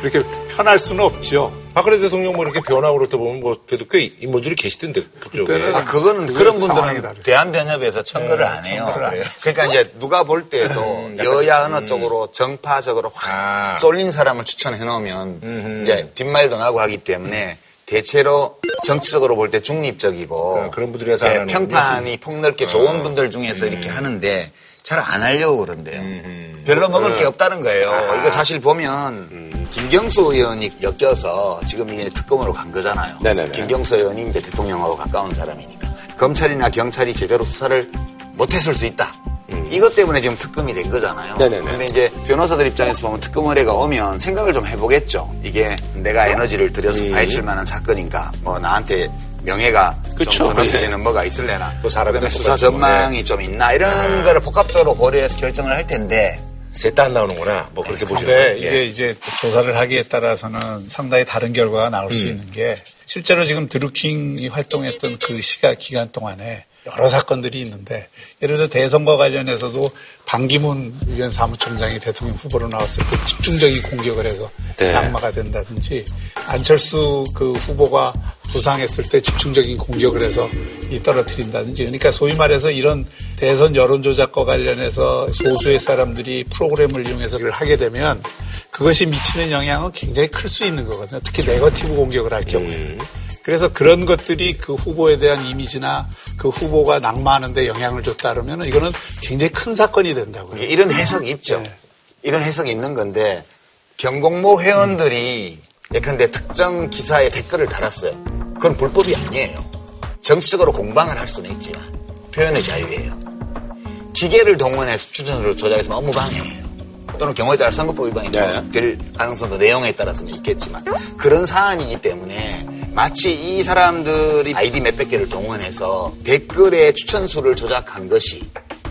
그렇게 편할 수는 없지요. 박근혜 대통령 뭐 이렇게 변하고 그럴 때 보면 뭐 그래도 꽤 인물들이 계시던데 그쪽에. 아 그거는 그런 분들은 대한변협에서 청거를 네, 안 해요. 청거를 안 그러니까 이제 누가 볼 때도 여야 어느 음. 쪽으로 정파적으로 확 아. 쏠린 사람을 추천해 놓으면 음흠. 이제 뒷말도 나고 하기 때문에. 대체로 정치적으로 볼 때 중립적이고 아, 그런 분들에서 네, 평판이 폭넓게 아, 좋은 분들 중에서 음. 이렇게 하는데 잘 안 하려고 그런데요. 음. 별로 먹을 음. 게 없다는 거예요. 아. 이거 사실 보면 음. 김경수 의원이 엮여서 지금 이게 특검으로 간 거잖아요. 네네네. 김경수 의원이 이제 대통령하고 가까운 사람이니까 검찰이나 경찰이 제대로 수사를 못했을 수 있다. 음. 이것 때문에 지금 특검이 된 거잖아요. 네네네. 근데 이제 변호사들 입장에서 보면 특검 의뢰가 오면 생각을 좀 해보겠죠. 이게 내가 에너지를 들여서 음. 파헤칠 만한 사건인가, 뭐 나한테 명예가 전환되는 예. 뭐가 있을래나, 또 사람의 수사 전망이 네. 좀 있나 이런 아. 거를 복합적으로 고려해서 결정을 할 텐데 셋 다 안 나오는구나. 뭐 그렇게 보죠. 근데 이게 예. 이제 조사를 하기에 따라서는 상당히 다른 결과가 나올 음. 수 있는 게 실제로 지금 드루킹이 활동했던 그 시각 기간 동안에. 여러 사건들이 있는데, 예를 들어서 대선과 관련해서도 반기문 유엔 사무총장이 대통령 후보로 나왔을 때 집중적인 공격을 해서 네. 낙마가 된다든지, 안철수 그 후보가 부상했을 때 집중적인 공격을 해서 이 떨어뜨린다든지, 그러니까 소위 말해서 이런 대선 여론조작과 관련해서 소수의 사람들이 프로그램을 이용해서 하게 되면 그것이 미치는 영향은 굉장히 클 수 있는 거거든요. 특히 네거티브 공격을 할 경우에. 그래서 그런 것들이 그 후보에 대한 이미지나 그 후보가 낙마하는 데 영향을 줬다 그러면 이거는 굉장히 큰 사건이 된다고요. 이런 해석이 있죠. 네. 이런 해석이 있는 건데 경공모 회원들이 예컨대 특정 기사에 댓글을 달았어요. 그건 불법이 아니에요. 정치적으로 공방을 할 수는 있지만 표현의 자유예요. 기계를 동원해서 추천으로 조작해서 업무방해예요. 또는 경우에 따라 선거법 위반이 될 네. 가능성도 내용에 따라서는 있겠지만 그런 사안이기 때문에 마치 이 사람들이 아이디 몇백 개를 동원해서 댓글의 추천수를 조작한 것이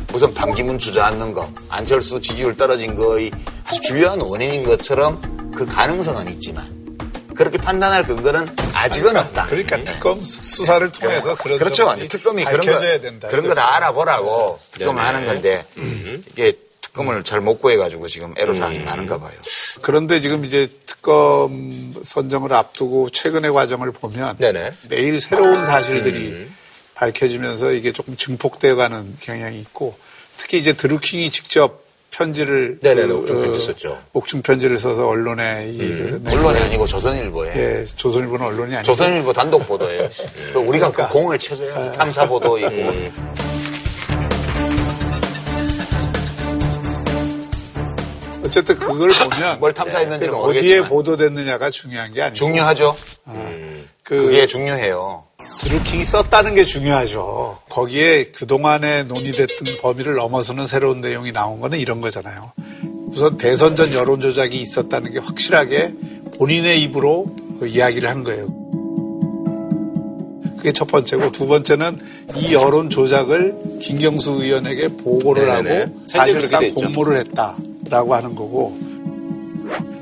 무슨 반기문 주저앉는 거, 안철수 지지율 떨어진 거의 아주 주요한 원인인 것처럼 그 가능성은 있지만 그렇게 판단할 근거는 아직은 없다. 그러니까 특검 수사를 통해서 그런 그렇죠. 특검이 그런 거 그런 거 다 알아보라고 특검을 네네. 하는 건데 이게. 특검을 잘 못 구해가지고 지금 애로사항이 음. 많은가 봐요. 그런데 지금 이제 특검 선정을 앞두고 최근의 과정을 보면 네네. 매일 새로운 사실들이 음. 밝혀지면서 이게 조금 증폭되어 가는 경향이 있고 특히 이제 드루킹이 직접 편지를 네네, 그, 옥중 편지 썼죠. 옥중 편지를 써서 언론에 음. 이, 언론이 네. 아니고 조선일보에. 예, 조선일보는 언론이 아니고 조선일보 단독 보도예요. 음. 우리가 그러니까. 그 공을 쳐줘야 아. 탐사 보도이고. 음. 어쨌든 그걸 보면 뭘 탐사했는지 어디에 보도됐느냐가 중요한 게 아니고 중요하죠. 음, 그 그게 중요해요. 드루킹이 썼다는 게 중요하죠. 거기에 그동안에 논의됐던 범위를 넘어서는 새로운 내용이 나온 거는 이런 거잖아요. 우선 대선 전 여론 조작이 있었다는 게 확실하게 본인의 입으로 이야기를 한 거예요. 그게 첫 번째고 두 번째는 이 여론 조작을 김경수 의원에게 보고를 네네네. 하고 사실상 공모를 했다라고 하는 거고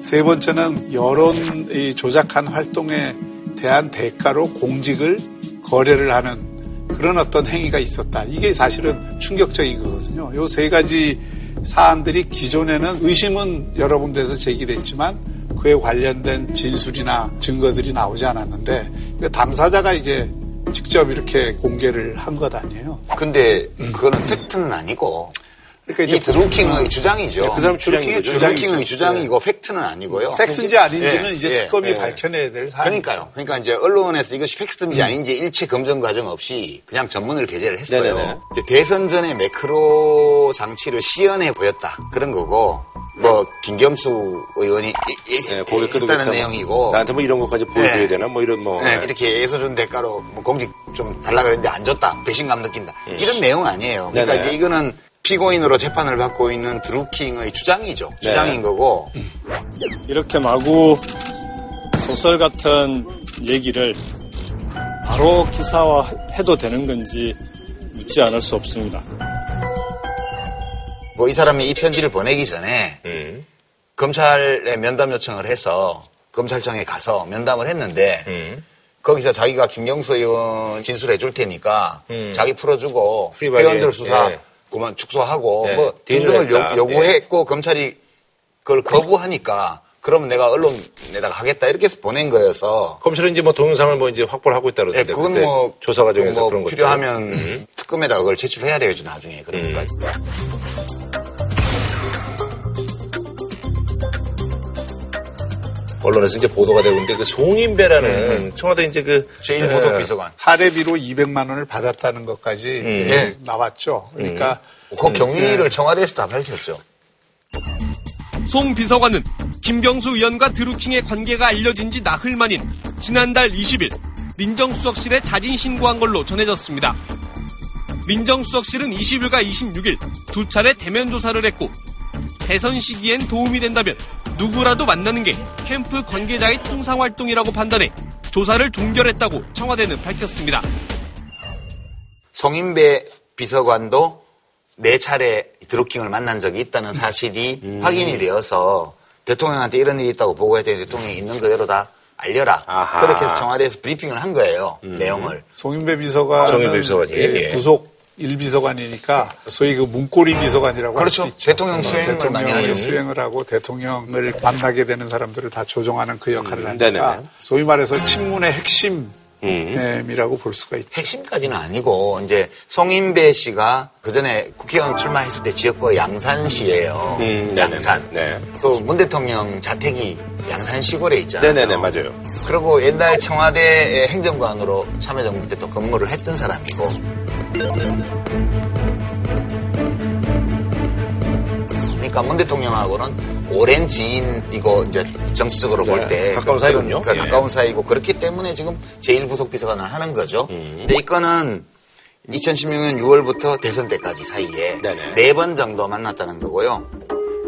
세 번째는 여론 조작한 활동에 대한 대가로 공직을 거래를 하는 그런 어떤 행위가 있었다. 이게 사실은 충격적인 거거든요. 요 세 가지 사안들이 기존에는 의심은 여러 군데에서 제기됐지만 그에 관련된 진술이나 증거들이 나오지 않았는데 그러니까 당사자가 이제 직접 이렇게 공개를 한 것 아니에요. 근데 음. 그거는 팩트는 아니고 그러니까 이제 이 드루킹의 주장이죠. 그 사람 주장이죠. 드루킹의 주장이고 네. 팩트는 아니고요. 팩트인지 아닌지는 네. 이제 네. 특검이 네. 밝혀내야 될 사안. 그러니까요. 그러니까 이제 언론에서 이것이 팩트인지 음. 아닌지 일체 검증 과정 없이 그냥 전문을 게재를 했어요. 네네네. 이제 대선 전에 매크로 장치를 시연해 보였다 그런 거고. 뭐 김경수 의원이 네, 했다는 내용이고 나한테 뭐 이런 것까지 보여줘야 네. 되나 뭐 이런 뭐 네, 네. 이렇게 애써 준 대가로 뭐 공직 좀 달라 그랬는데 안 줬다 배신감 느낀다 음. 이런 내용 아니에요. 그러니까 이제 이거는 피고인으로 재판을 받고 있는 드루킹의 주장이죠. 주장인 네. 거고 이렇게 마구 소설 같은 얘기를 바로 기사화해도 되는 건지 묻지 않을 수 없습니다. 뭐 이 사람이 이 편지를 보내기 전에 음. 검찰에 면담 요청을 해서 검찰청에 가서 면담을 했는데 음. 거기서 자기가 김경수 의원 진술해 줄 테니까 음. 자기 풀어주고 회원들 수사 네. 그만 축소하고 네. 뭐 등등을 요, 요구했고 네. 검찰이 그걸 거부하니까 그럼 내가 언론에다가 하겠다 이렇게 해서 보낸 거여서 검찰은 이제 뭐 동영상을 뭐 이제 확보를 하고 있다 그러는데 네, 그건 뭐 조사 과정에서 뭐 그런 것 필요하면 음. 특검에다가 그걸 제출해야 돼요 나중에 그러니까. 음. 언론에서 이제 보도가 되고 있는데 그 송인배라는 음. 청와대 이제 그 제일 보석 비서관 사례비로 이백만 원을 받았다는 것까지 음. 네. 나왔죠. 그러니까 음. 그 경위를 음. 청와대에서 다 밝혔죠. 송 비서관은 김경수 의원과 드루킹의 관계가 알려진 지 나흘 만인 지난달 이십 일 민정수석실에 자진 신고한 걸로 전해졌습니다. 민정수석실은 이십 일과 이십육 일 두 차례 대면 조사를 했고 대선 시기엔 도움이 된다면 누구라도 만나는 게 캠프 관계자의 통상활동이라고 판단해 조사를 종결했다고 청와대는 밝혔습니다. 송인배 비서관도 네 차례 드루킹을 만난 적이 있다는 사실이 음. 확인이 되어서 대통령한테 이런 일이 있다고 보고했더니 대통령이 있는 그대로 다 알려라. 아하. 그렇게 해서 청와대에서 브리핑을 한 거예요. 음. 내용을. 송인배 비서관은 비서관이, 예, 예. 부속 일 비서관이니까 소위 그 문고리 비서관이라고 할 수 있죠. 그렇죠. 대통령 수행을 대통령을 많이 하죠. 수행을 하고 대통령을 만나게 되는 사람들을 다 조종하는 그 역할을 음. 하니까 네네. 소위 말해서 친문의 핵심 이라고 볼 수가 있죠. 핵심까지는 아니고 이제 송인배 씨가 그 전에 국회의원 출마했을 때 지역구 양산시예요. 음, 양산. 네. 그 문 대통령 자택이 양산 시골에 있잖아요. 네네네 맞아요. 그리고 옛날 청와대 행정관으로 참여정부 때 또 근무를 했던 사람이고. 그러니까 문 대통령하고는 오랜 지인이고 이제 정치적으로 네, 볼 때 가까운 사이군요. 그러니까 예. 가까운 사이고 그렇기 때문에 지금 제일 부속 비서관을 하는 거죠. 음. 근데 이 건은 이천십육 년 유월부터 대선 때까지 사이에 네 번 정도 만났다는 거고요.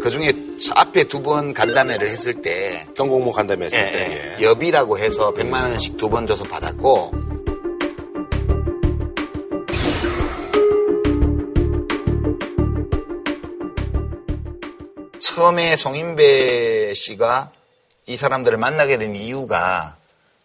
그중에 앞에 두 번 간담회를 했을 때 경공모 간담회 했을 예, 때 예. 여비라고 해서 백만 원씩 두 번 줘서 받았고 처음에 송인배 씨가 이 사람들을 만나게 된 이유가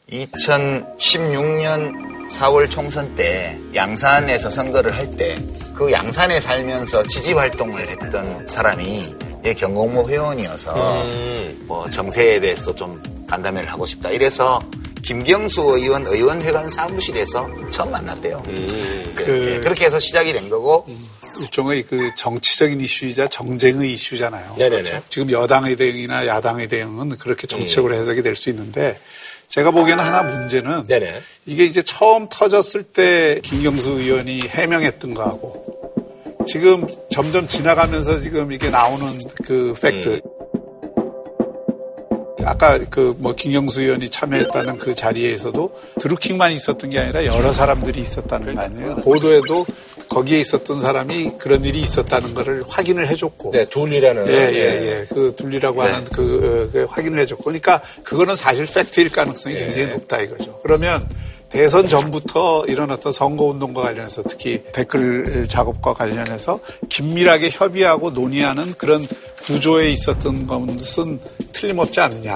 이천십육 년 사월 총선 때 양산에서 선거를 할 때 그 양산에 살면서 지지활동을 했던 사람이 경공모 회원이어서 음. 뭐 정세에 대해서 좀 간담회를 하고 싶다 이래서 김경수 의원 의원회관 사무실에서 처음 만났대요. 음. 그... 네, 그렇게 해서 시작이 된 거고 음. 일종의 그 정치적인 이슈이자 정쟁의 이슈잖아요. 그렇죠? 지금 여당의 대응이나 야당의 대응은 그렇게 정치적으로 음. 해석이 될 수 있는데 제가 보기에는 하나 문제는 네네. 이게 이제 처음 터졌을 때 김경수 의원이 해명했던 거하고 지금 점점 지나가면서 지금 이게 나오는 그 팩트. 음. 아까 그 뭐 김경수 의원이 참여했다는 그 자리에서도 드루킹만 있었던 게 아니라 여러 사람들이 있었다는 거 아니에요. 보도에도 거기에 있었던 사람이 그런 일이 있었다는 거를 확인을 해줬고. 네, 둘리라는. 예, 예, 예. 그 둘리라고 네. 하는 그, 그 확인을 해줬고. 그러니까 그거는 사실 팩트일 가능성이 네. 굉장히 높다 이거죠. 그러면 대선 전부터 이런 어떤 선거운동과 관련해서 특히 댓글 작업과 관련해서 긴밀하게 협의하고 논의하는 그런 구조에 있었던 것은 틀림없지 않느냐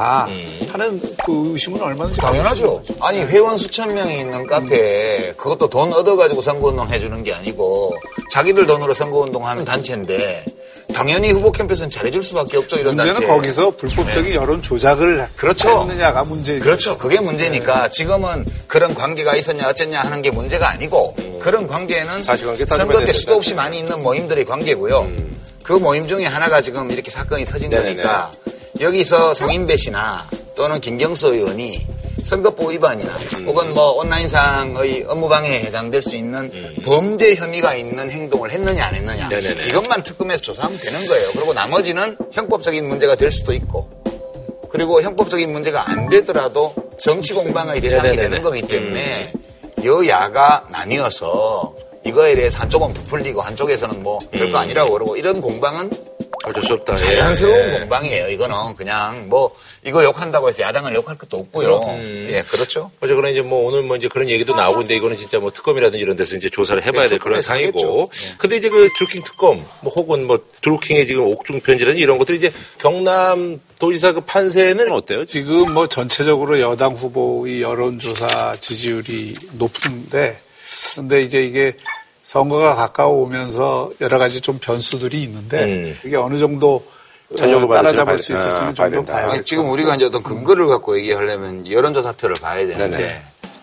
하는 그 의심은 얼마든지 당연하죠. 아니 회원 수천 명이 있는 카페에 그것도 돈 얻어가지고 선거운동 해주는 게 아니고 자기들 돈으로 선거운동하는 단체인데 당연히 후보 캠페인 잘해줄 수밖에 없죠. 이런 문제는 단체. 거기서 불법적인 네. 여론 조작을 그렇죠. 했느냐가 문제죠. 그렇죠. 그게 문제니까 네. 지금은 그런 관계가 있었냐 어쨌냐 하는 게 문제가 아니고 음. 그런 관계는 사실관계 선거 때 수도 없이 많이 있는 모임들의 관계고요. 음. 그 모임 중에 하나가 지금 이렇게 사건이 터진 네네네. 거니까 여기서 송인배 씨나 또는 김경수 의원이 선거법 위반이나 음. 혹은 뭐 온라인상의 업무방해에 해당될 수 있는 음. 범죄 혐의가 있는 행동을 했느냐 안 했느냐 네네네. 이것만 특검에서 조사하면 되는 거예요. 그리고 나머지는 형법적인 문제가 될 수도 있고 그리고 형법적인 문제가 안 되더라도 정치 공방의 대상이 네네네. 되는 거기 때문에 음. 여야가 나뉘어서 이거에 대해서 한쪽은 부풀리고 한쪽에서는 뭐 별거 음. 아니라고 그러고 이런 공방은 어쩔 수 없다. 자연스러운 예. 공방이에요. 이거는 그냥 뭐 이거 욕한다고 해서 야당을 욕할 것도 없고요. 음. 예, 그렇죠. 어제 그런 이제 뭐 오늘 뭐 이제 그런 얘기도 나오고 있는데 이거는 진짜 뭐 특검이라든지 이런 데서 이제 조사를 해봐야 네, 될 그런 상이고. 예. 근데 이제 그 드루킹 특검 뭐 혹은 뭐 드루킹의 지금 옥중 편지라든지 이런 것들이 이제 경남 도지사 그 판세는 어때요? 지금 뭐 전체적으로 여당 후보의 여론조사 지지율이 높은데 근데 이제 이게 선거가 가까워오면서 여러 가지 좀 변수들이 있는데 음. 이게 어느 정도 따라잡을 수 있을지는 좀 봐야겠죠. 지금 우리가 이제 어떤 근거를 갖고 얘기하려면 여론조사표를 봐야 되는데 네네.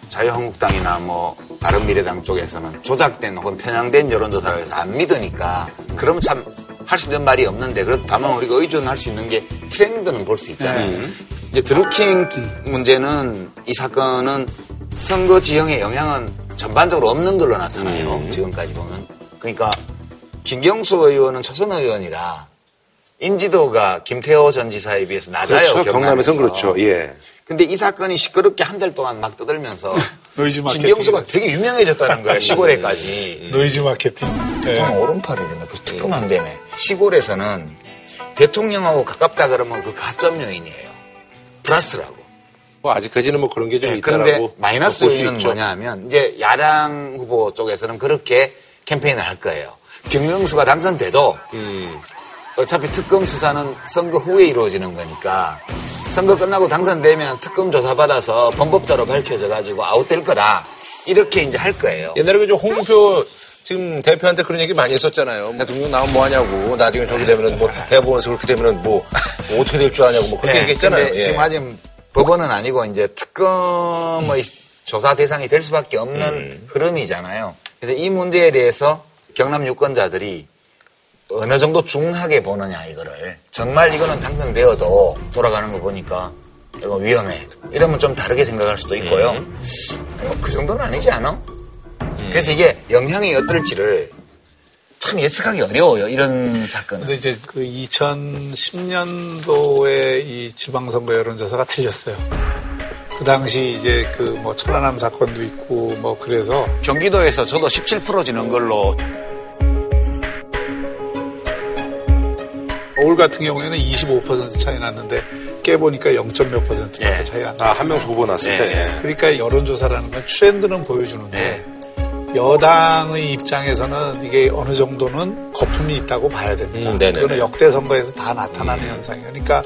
자유한국당이나 뭐 바른미래당 쪽에서는 조작된 혹은 편향된 여론조사를 해서 안 믿으니까 그러면 참 할 수 있는 말이 없는데 그래도 다만 우리가 의존할 수 있는 게 트렌드는 볼 수 있잖아요. 음. 이제 드루킹 문제는 이 사건은 선거 지형의 영향은 전반적으로 없는 걸로 나타나요. 음. 지금까지 보면. 그러니까 김경수 의원은 초선 의원이라 인지도가 김태호 전 지사에 비해서 낮아요. 그렇죠. 경남에서는 그렇죠. 예. 근데 이 사건이 시끄럽게 한 달 동안 막 떠들면서 노이즈 김경수가 되게 유명해졌다는 거예요. 시골에까지. 노이즈 마케팅. 대통령 네. 오른팔이 되네. 그래서 특검한다며. 시골에서는 대통령하고 가깝다 그러면 그 가점 요인이에요. 플러스라고. 뭐 아직까지는 뭐 그런 게 좀 네, 있다라고 그런데 마이너스 요인은 뭐냐 하면 이제 야당 후보 쪽에서는 그렇게 캠페인을 할 거예요. 김경수가 당선돼도 음. 어차피 특검 수사는 선거 후에 이루어지는 거니까 선거 끝나고 당선되면 특검 조사받아서 범법자로 밝혀져가지고 아웃될 거다. 이렇게 이제 할 거예요. 옛날에 그 홍준표 지금 대표한테 그런 얘기 많이 했었잖아요. 대통령 나오면 뭐 하냐고. 나중에 저기 되면은 뭐 대법원에서 그렇게 되면은 뭐, 뭐 어떻게 될 줄 아냐고 뭐 그렇게 네, 얘기했잖아요. 근데 예. 지금 아직 법원은 아니고 이제 특검의 조사 대상이 될 수밖에 없는 음. 흐름이잖아요. 그래서 이 문제에 대해서 경남 유권자들이 어느 정도 중하게 보느냐 이거를. 정말 이거는 당선되어도 돌아가는 거 보니까 이거 위험해. 이러면 좀 다르게 생각할 수도 있고요. 음. 그 정도는 아니지 않아? 음. 그래서 이게 영향이 어떨지를 참 예측하기 어려워요. 이런 사건은. 근데 이제 그 이천십 년도에 이 지방선거 여론조사가 틀렸어요. 그 당시 이제 그 뭐 천안함 사건도 있고 뭐 그래서 경기도에서 저도 십칠 퍼센트 지는 걸로. 서울 같은 경우에는 이십오 퍼센트 차이 났는데 깨보니까 영 점 몇 퍼센트 예. 차이가 났어요. 아, 한 명씩 후보 났을 예. 때. 예. 그러니까 여론조사라는 건 트렌드는 보여주는데 예. 여당의 입장에서는 이게 어느 정도는 거품이 있다고 봐야 됩니다. 음, 그거는 역대 선거에서 다 나타나는 음. 현상이에요. 그러니까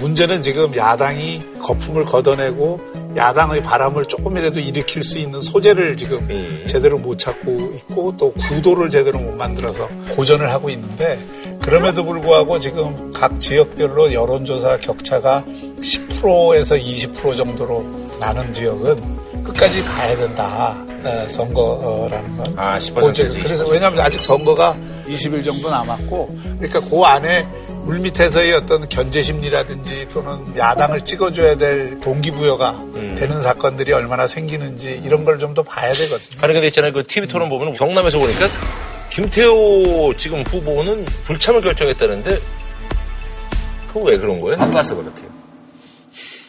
문제는 지금 야당이 거품을 걷어내고 야당의 바람을 조금이라도 일으킬 수 있는 소재를 지금 음. 제대로 못 찾고 있고 또 구도를 제대로 못 만들어서 고전을 하고 있는데 그럼에도 불구하고 지금 각 지역별로 여론조사 격차가 십 퍼센트에서 이십 퍼센트 정도로 나는 지역은 끝까지 가야 된다. 네, 선거라는 건. 아, 십 퍼센트. 그래서 왜냐하면 아직 선거가 이십 일 정도 남았고 그러니까 그 안에 물밑에서의 어떤 견제심리라든지 또는 야당을 찍어줘야 될 동기부여가 음. 되는 사건들이 얼마나 생기는지 이런 걸 좀 더 봐야 되거든요. 아니 근데 있잖아요. 그 티비 토론 보면 경남에서 보니까 김태호 지금 후보는 불참을 결정했다는데 그거 왜 그런 거예요? 바빠서 그렇대요.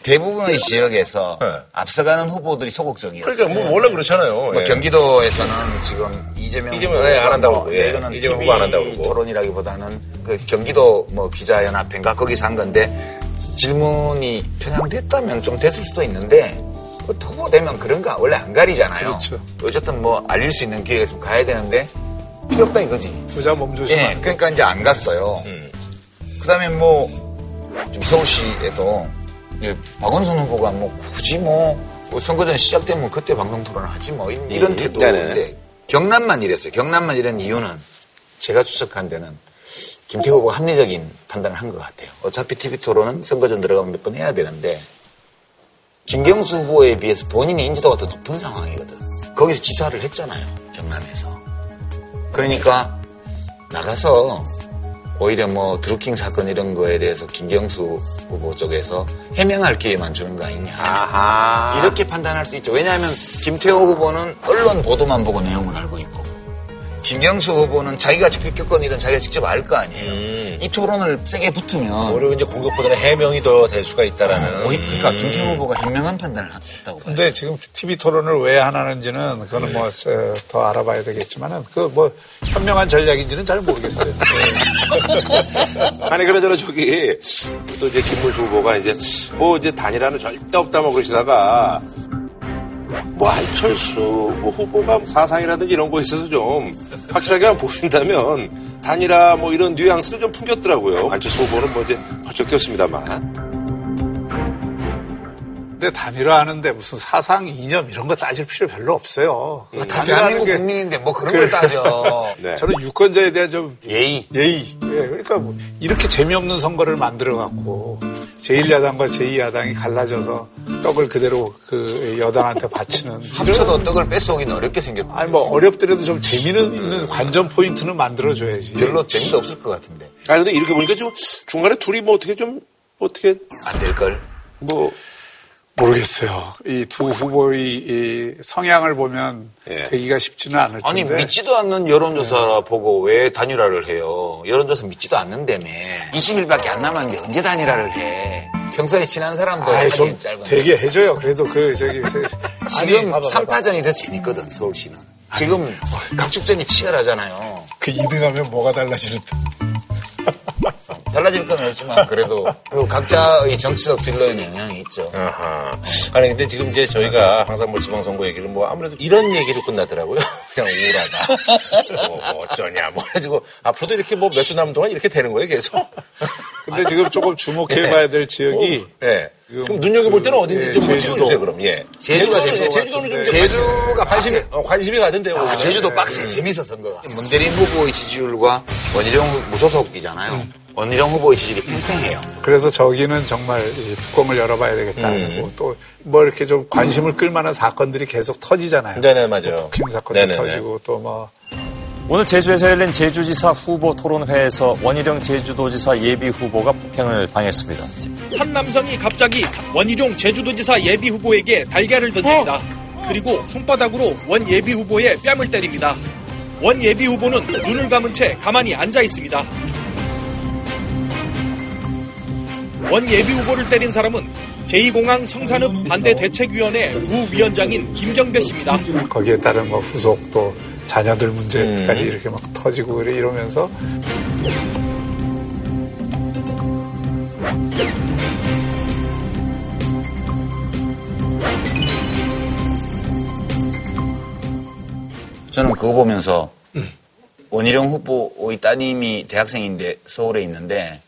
대부분의 지역에서 네. 앞서가는 후보들이 소극적이었어요. 그러니까 뭐 원래 그렇잖아요. 뭐 예. 경기도에서는 지금 이재명, 이재명 후보 안 한다고 그러고 예. 이거는 이재명 후보 안 한다고 그러고 토론이라기보다는 그 경기도 뭐 기자연합회인가 거기서 한 건데 질문이 편향됐다면 좀 됐을 수도 있는데 그 후보되면 그런가 원래 안 가리잖아요. 그렇죠. 어쨌든 뭐 알릴 수 있는 기회가 좀 가야 되는데 필요 없다 이거지. 부자 몸조심. 예. 그러니까 이제 안 갔어요. 음. 그다음에 뭐 좀 서울시에도 예, 박원순 후보가 뭐 굳이 뭐, 뭐 선거전 시작되면 그때 방송 토론 하지 뭐 이런 음, 태도인데 경남만 이랬어요. 경남만 이런 이유는 제가 추측한 데는 김태호 후보가 합리적인 판단을 한 것 같아요. 어차피 티비 토론은 선거전 들어가면 몇 번 해야 되는데 김경수 후보에 비해서 본인의 인지도가 더 높은 상황이거든. 거기서 지사를 했잖아요. 경남에서. 그러니까 나가서 오히려 뭐 드루킹 사건 이런 거에 대해서 김경수 후보 쪽에서 해명할 기회만 주는 거 아니냐. 아하. 이렇게 판단할 수 있죠. 왜냐하면 김태호 후보는 언론 보도만 보고 내용을 알고 있고 김경수 후보는 자기가 직접 겪은 일은 자기가 직접 알 거 아니에요. 음. 이 토론을 세게 붙으면 오히려 이제 공격보다는 해명이 더 될 수가 있다라는. 어, 그러니까 음. 김태호 후보가 현명한 판단을 했다고. 근데 봐야죠. 지금 티비 토론을 왜 안 하는지는 그거는 뭐 더 알아봐야 되겠지만은 그 뭐 현명한 전략인지는 잘 모르겠어요. 아니 그러저러 저기 또 이제 김문수 후보가 이제 뭐 이제 단일화는 절대 없다 뭐 그러시다가. 뭐 안철수 뭐 후보가 사상이라든지 이런 거에 있어서 좀 확실하게 보신다면 단일화 뭐 이런 뉘앙스를 좀 풍겼더라고요. 안철수 후보는 뭐 이제 번쩍 뛰었습니다만. 근데 단일화 하는데 무슨 사상, 이념 이런 거 따질 필요 별로 없어요. 음. 대한민국 게... 국민인데 뭐 그런 걸 따져. 네. 저는 유권자에 대한 좀 예의. 예의. 예. 그러니까 뭐 이렇게 재미없는 선거를 만들어갖고 제일 야당과 제이 야당이 갈라져서 떡을 그대로 그 여당한테 바치는. 합쳐도 떡을 뺏어오긴 어렵게 생겼고. 아니 뭐 어렵더라도 좀 재미는 있는 관전 포인트는 만들어줘야지. 별로 재미도 없을 것 같은데. 아 근데 이렇게 보니까 좀 중간에 둘이 뭐 어떻게 좀 어떻게 안 될 걸. 뭐. 모르겠어요. 이 두 후보의 이 성향을 보면 예. 되기가 쉽지는 않을 텐데. 아니 믿지도 않는 여론조사 예. 보고 왜 단일화를 해요. 여론조사 믿지도 않는다며. 이십 일밖에 안 남았는데 언제 단일화를 해. 평소에 친한 사람도 아이, 좀 짧은데. 되게 해줘요. 그래도 그 저기 지금 삼 파전이 더 재밌거든 서울시는. 아니, 지금 각축전이 치열하잖아요. 그 이 등 하면 뭐가 달라지는데. 달라질 건 없지만 그래도 그 각자의 정치적 진로에는 영향이 있죠. 아하. 아니 근데 지금 이제 저희가 항상 뭐 지방선거 얘기를 뭐 아무래도 이런 얘기로 끝나더라고요. 그냥 우울하다. 뭐, 뭐 어쩌냐 뭐 해가지고 앞으로도 이렇게 뭐 몇 주 남은 동안 이렇게 되는 거예요 계속. 근데 지금 조금 주목해봐야 될 예. 지역이 예. 네. 그럼 눈여겨볼 때는 그, 어딘지 예, 좀 뭐 찍어주세요 그럼. 예. 제주가 제주도 제주도는 좀 제주가 관심이 어, 관심이 가던데요. 아, 제주도 빡세. 재밌어 선거가. 문대림 후보의 지지율과 원희룡 무소속이잖아요. 음. 원희룡 후보의 지지율이 팽팽해요. 그래서 저기는 정말 뚜껑을 열어봐야 되겠다. 음. 또 뭐 이렇게 좀 관심을 끌만한 사건들이 계속 터지잖아요. 네네 맞아요. 뭐 폭행 사건도 네네, 터지고 또 뭐. 오늘 제주에서 열린 제주지사 후보 토론회에서 원희룡 제주도지사 예비후보가 폭행을 당했습니다. 한 남성이 갑자기 원희룡 제주도지사 예비후보에게 달걀을 던집니다. 그리고 손바닥으로 원 예비후보의 뺨을 때립니다. 원 예비후보는 눈을 감은 채 가만히 앉아 있습니다. 원 예비후보를 때린 사람은 제이공항 성산읍 반대대책위원회 부위원장인 김경배 씨입니다. 거기에 따른 뭐 후속도 자녀들 문제까지 음. 이렇게 막 터지고 그래 이러면서 저는 그거 보면서 음. 원희룡 후보의 따님이 대학생인데 서울에 있는데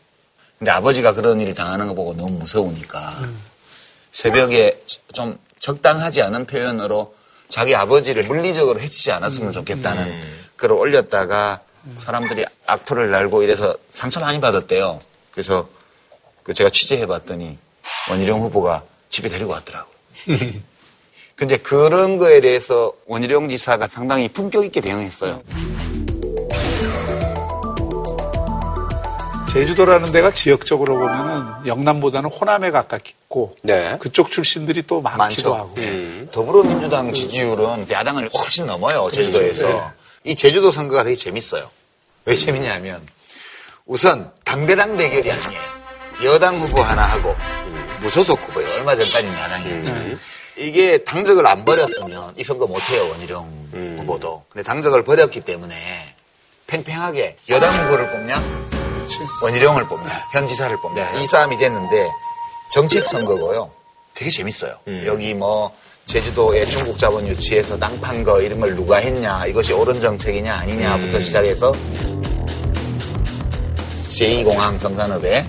근데 아버지가 그런 일을 당하는 거 보고 너무 무서우니까 음. 새벽에 좀 적당하지 않은 표현으로 자기 아버지를 물리적으로 해치지 않았으면 좋겠다는 음. 글을 올렸다가 사람들이 악플을 날고 이래서 상처 많이 받았대요. 그래서 제가 취재해봤더니 원희룡 후보가 집에 데리고 왔더라고요. 근데 그런 거에 대해서 원희룡 지사가 상당히 품격 있게 대응했어요. 제주도라는 데가 지역적으로 보면은 영남보다는 호남에 가깝고 네. 그쪽 출신들이 또 많기도 많죠. 하고 음. 더불어민주당 지지율은 야당을 훨씬 넘어요 제주도에서. 네. 이 제주도 선거가 되게 재밌어요. 왜 재밌냐면 우선 당대당 대결이 아니에요. 여당 후보 하나 하고 무소속 후보예요. 얼마 전까지는 야당이었죠. 음. 이게 당적을 안 버렸으면 이 선거 못해요 원희룡 음. 후보도. 근데 당적을 버렸기 때문에 팽팽하게 여당 후보를 뽑냐? 원희룡을 뽑냐, 네. 현 지사를 뽑냐. 네. 이 싸움이 됐는데 정책 선거고요. 되게 재밌어요. 음. 여기 뭐 제주도에 중국 자본 유치해서 땅 판 거 이런 걸 누가 했냐, 이것이 옳은 정책이냐 아니냐부터 음. 시작해서 제이공항 성산읍에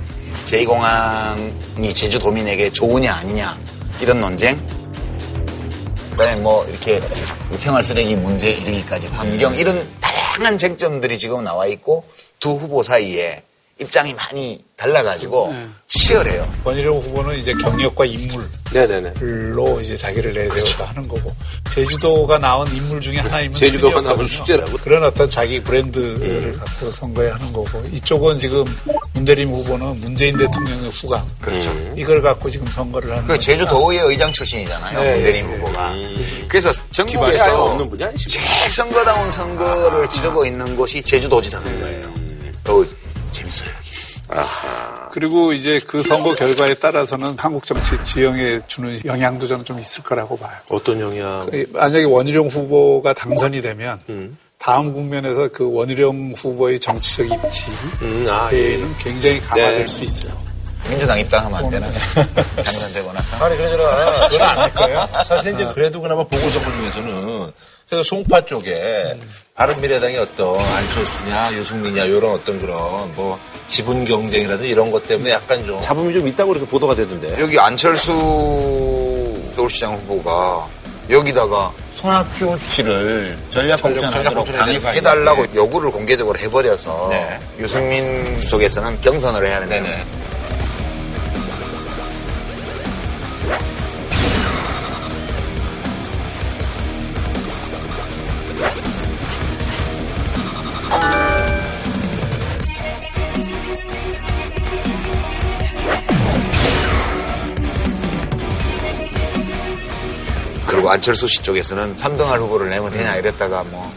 제이공항이 제주도민에게 좋으냐 아니냐 이런 논쟁. 그다음에 뭐 이렇게 생활 쓰레기 문제 이르기까지 환경 음. 이런 다양한 쟁점들이 지금 나와 있고 두 후보 사이에. 입장이 많이 달라가지고 네. 치열해요. 원희룡 후보는 이제 경력과 인물로 네네네. 이제 자기를 내세워서 하는 거고 제주도가 나온 인물 중에 하나이면 제주도가 나온 숙제라고 그런 어떤 자기 브랜드를 음. 갖고 선거에 하는 거고 이쪽은 지금 문대림 후보는 문재인 대통령의 후감 그렇죠. 음. 이걸 갖고 지금 선거를 하는 거죠. 제주도의 의장 출신이잖아요. 네. 문대림 후보가. 음. 그래서 전국에서 없는 분야? 제일 선거다운 선거를 아. 지르고 있는 곳이 제주도지사 선거예요. 음. 재밌어요. 아하. 그리고 이제 그 선거 결과에 따라서는 한국 정치 지형에 주는 영향도 저는 좀 있을 거라고 봐요. 어떤 영향? 만약에 원희룡 후보가 당선이 되면 음. 다음 국면에서 그 원희룡 후보의 정치적 입지에는 음, 아, 예. 굉장히 강화될 네. 수 있어요. 민주당 입당하면 안 되나? 당선되고 나서. 아니 그러잖아. 그건 안 할 거예요. 사실 이제 그래도 그나마 보궐선거 중에서는 그래서 송파 쪽에 음. 바른미래당의 어떤 안철수냐 유승민이냐 이런 어떤 그런 뭐 지분 경쟁이라든지 이런 것 때문에 약간 좀 잡음이 좀 있다고 이렇게 보도가 되던데. 여기 안철수 서울시장 후보가 여기다가 손학규 씨를 전략공천하도록 해달라고 네. 요구를 공개적으로 해버려서 네. 유승민 쪽에서는 경선을 해야 된다. 그리고 안철수 씨 쪽에서는 삼 등 할 후보를 내면 되냐 이랬다가 뭐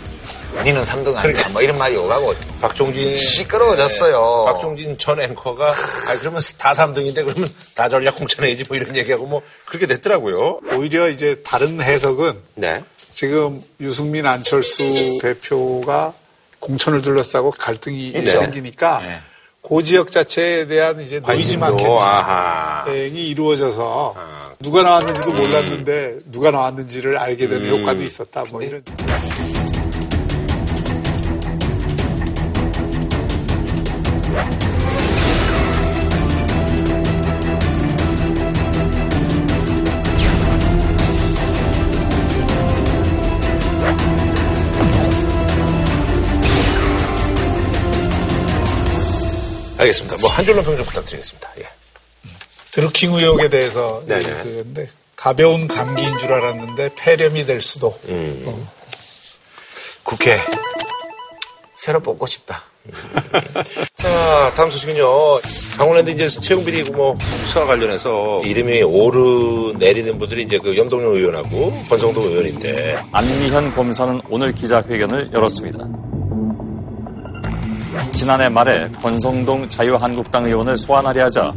니는 삼 등 아니야 뭐 이런 말이 오가고 박종진 시끄러워졌어요. 네, 박종진 전 앵커가 아 그러면 다 삼 등인데 그러면 다 전략 공천해야지 뭐 이런 얘기하고 뭐 그렇게 됐더라고요. 오히려 이제 다른 해석은 네. 지금 유승민 안철수 대표가 공천을 둘러싸고 갈등이 네. 생기니까 네. 그 지역 자체에 대한 이제 노이즈 마케팅이 이루어져서 아. 누가 나왔는지도 음. 몰랐는데 누가 나왔는지를 알게 되는 음. 효과도 있었다. 뭐 이런. 알겠습니다. 뭐 한 줄로 평 좀 부탁드리겠습니다. 예. 드루킹 의혹에 대해서 그런데 가벼운 감기인 줄 알았는데 폐렴이 될 수도. 음. 어. 국회 새로 뽑고 싶다. 자, 다음 소식은요. 강원랜드 이제 최홍비리 뭐 수사 관련해서 이름이 오르내리는 분들이 이제 그 염동룡 의원하고 권성동 의원인데 안미현 검사는 오늘 기자회견을 열었습니다. 지난해 말에 권성동 자유한국당 의원을 소환하려 하자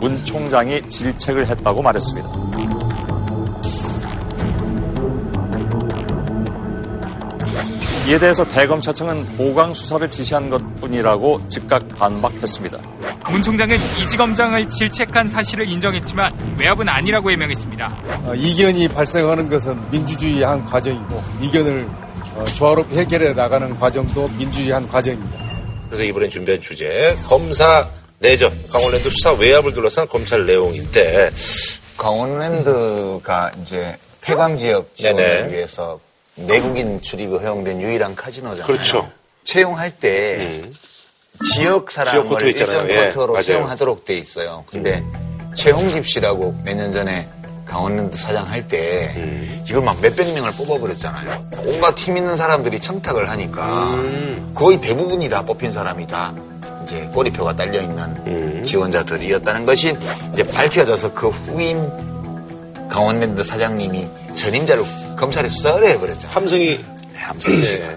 문 총장이 질책을 했다고 말했습니다. 이에 대해서 대검찰청은 보강 수사를 지시한 것뿐이라고 즉각 반박했습니다. 문 총장은 이지검장을 질책한 사실을 인정했지만 외압은 아니라고 해명했습니다. 이견이 발생하는 것은 민주주의의 한 과정이고 이견을 조화롭게 해결해 나가는 과정도 민주주의의 한 과정입니다. 그래서 이번엔 준비한 주제, 검사 내전, 강원랜드 수사 외압을 둘러싼 검찰 내용인데. 강원랜드가 이제 폐광 지역 지원을 위해서 내국인 출입이 허용된 유일한 카지노잖아요. 그렇죠. 채용할 때 음. 지역 사람을 지역 일정 쿼터로 예, 채용하도록 돼 있어요. 근데 음. 최홍집 씨라고 몇 년 전에 강원랜드 사장 할 때 음. 이걸 막 몇백 명을 뽑아버렸잖아요. 온갖 힘 있는 사람들이 청탁을 하니까 음. 거의 대부분이 다 뽑힌 사람이 다 이제 꼬리표가 딸려있는 음. 지원자들이었다는 것이 이제 밝혀져서 그 후임 강원랜드 사장님이 전임자를 검찰에 수사 의뢰해버렸잖아요. 함승이. 네, 함승이 씨가. 네.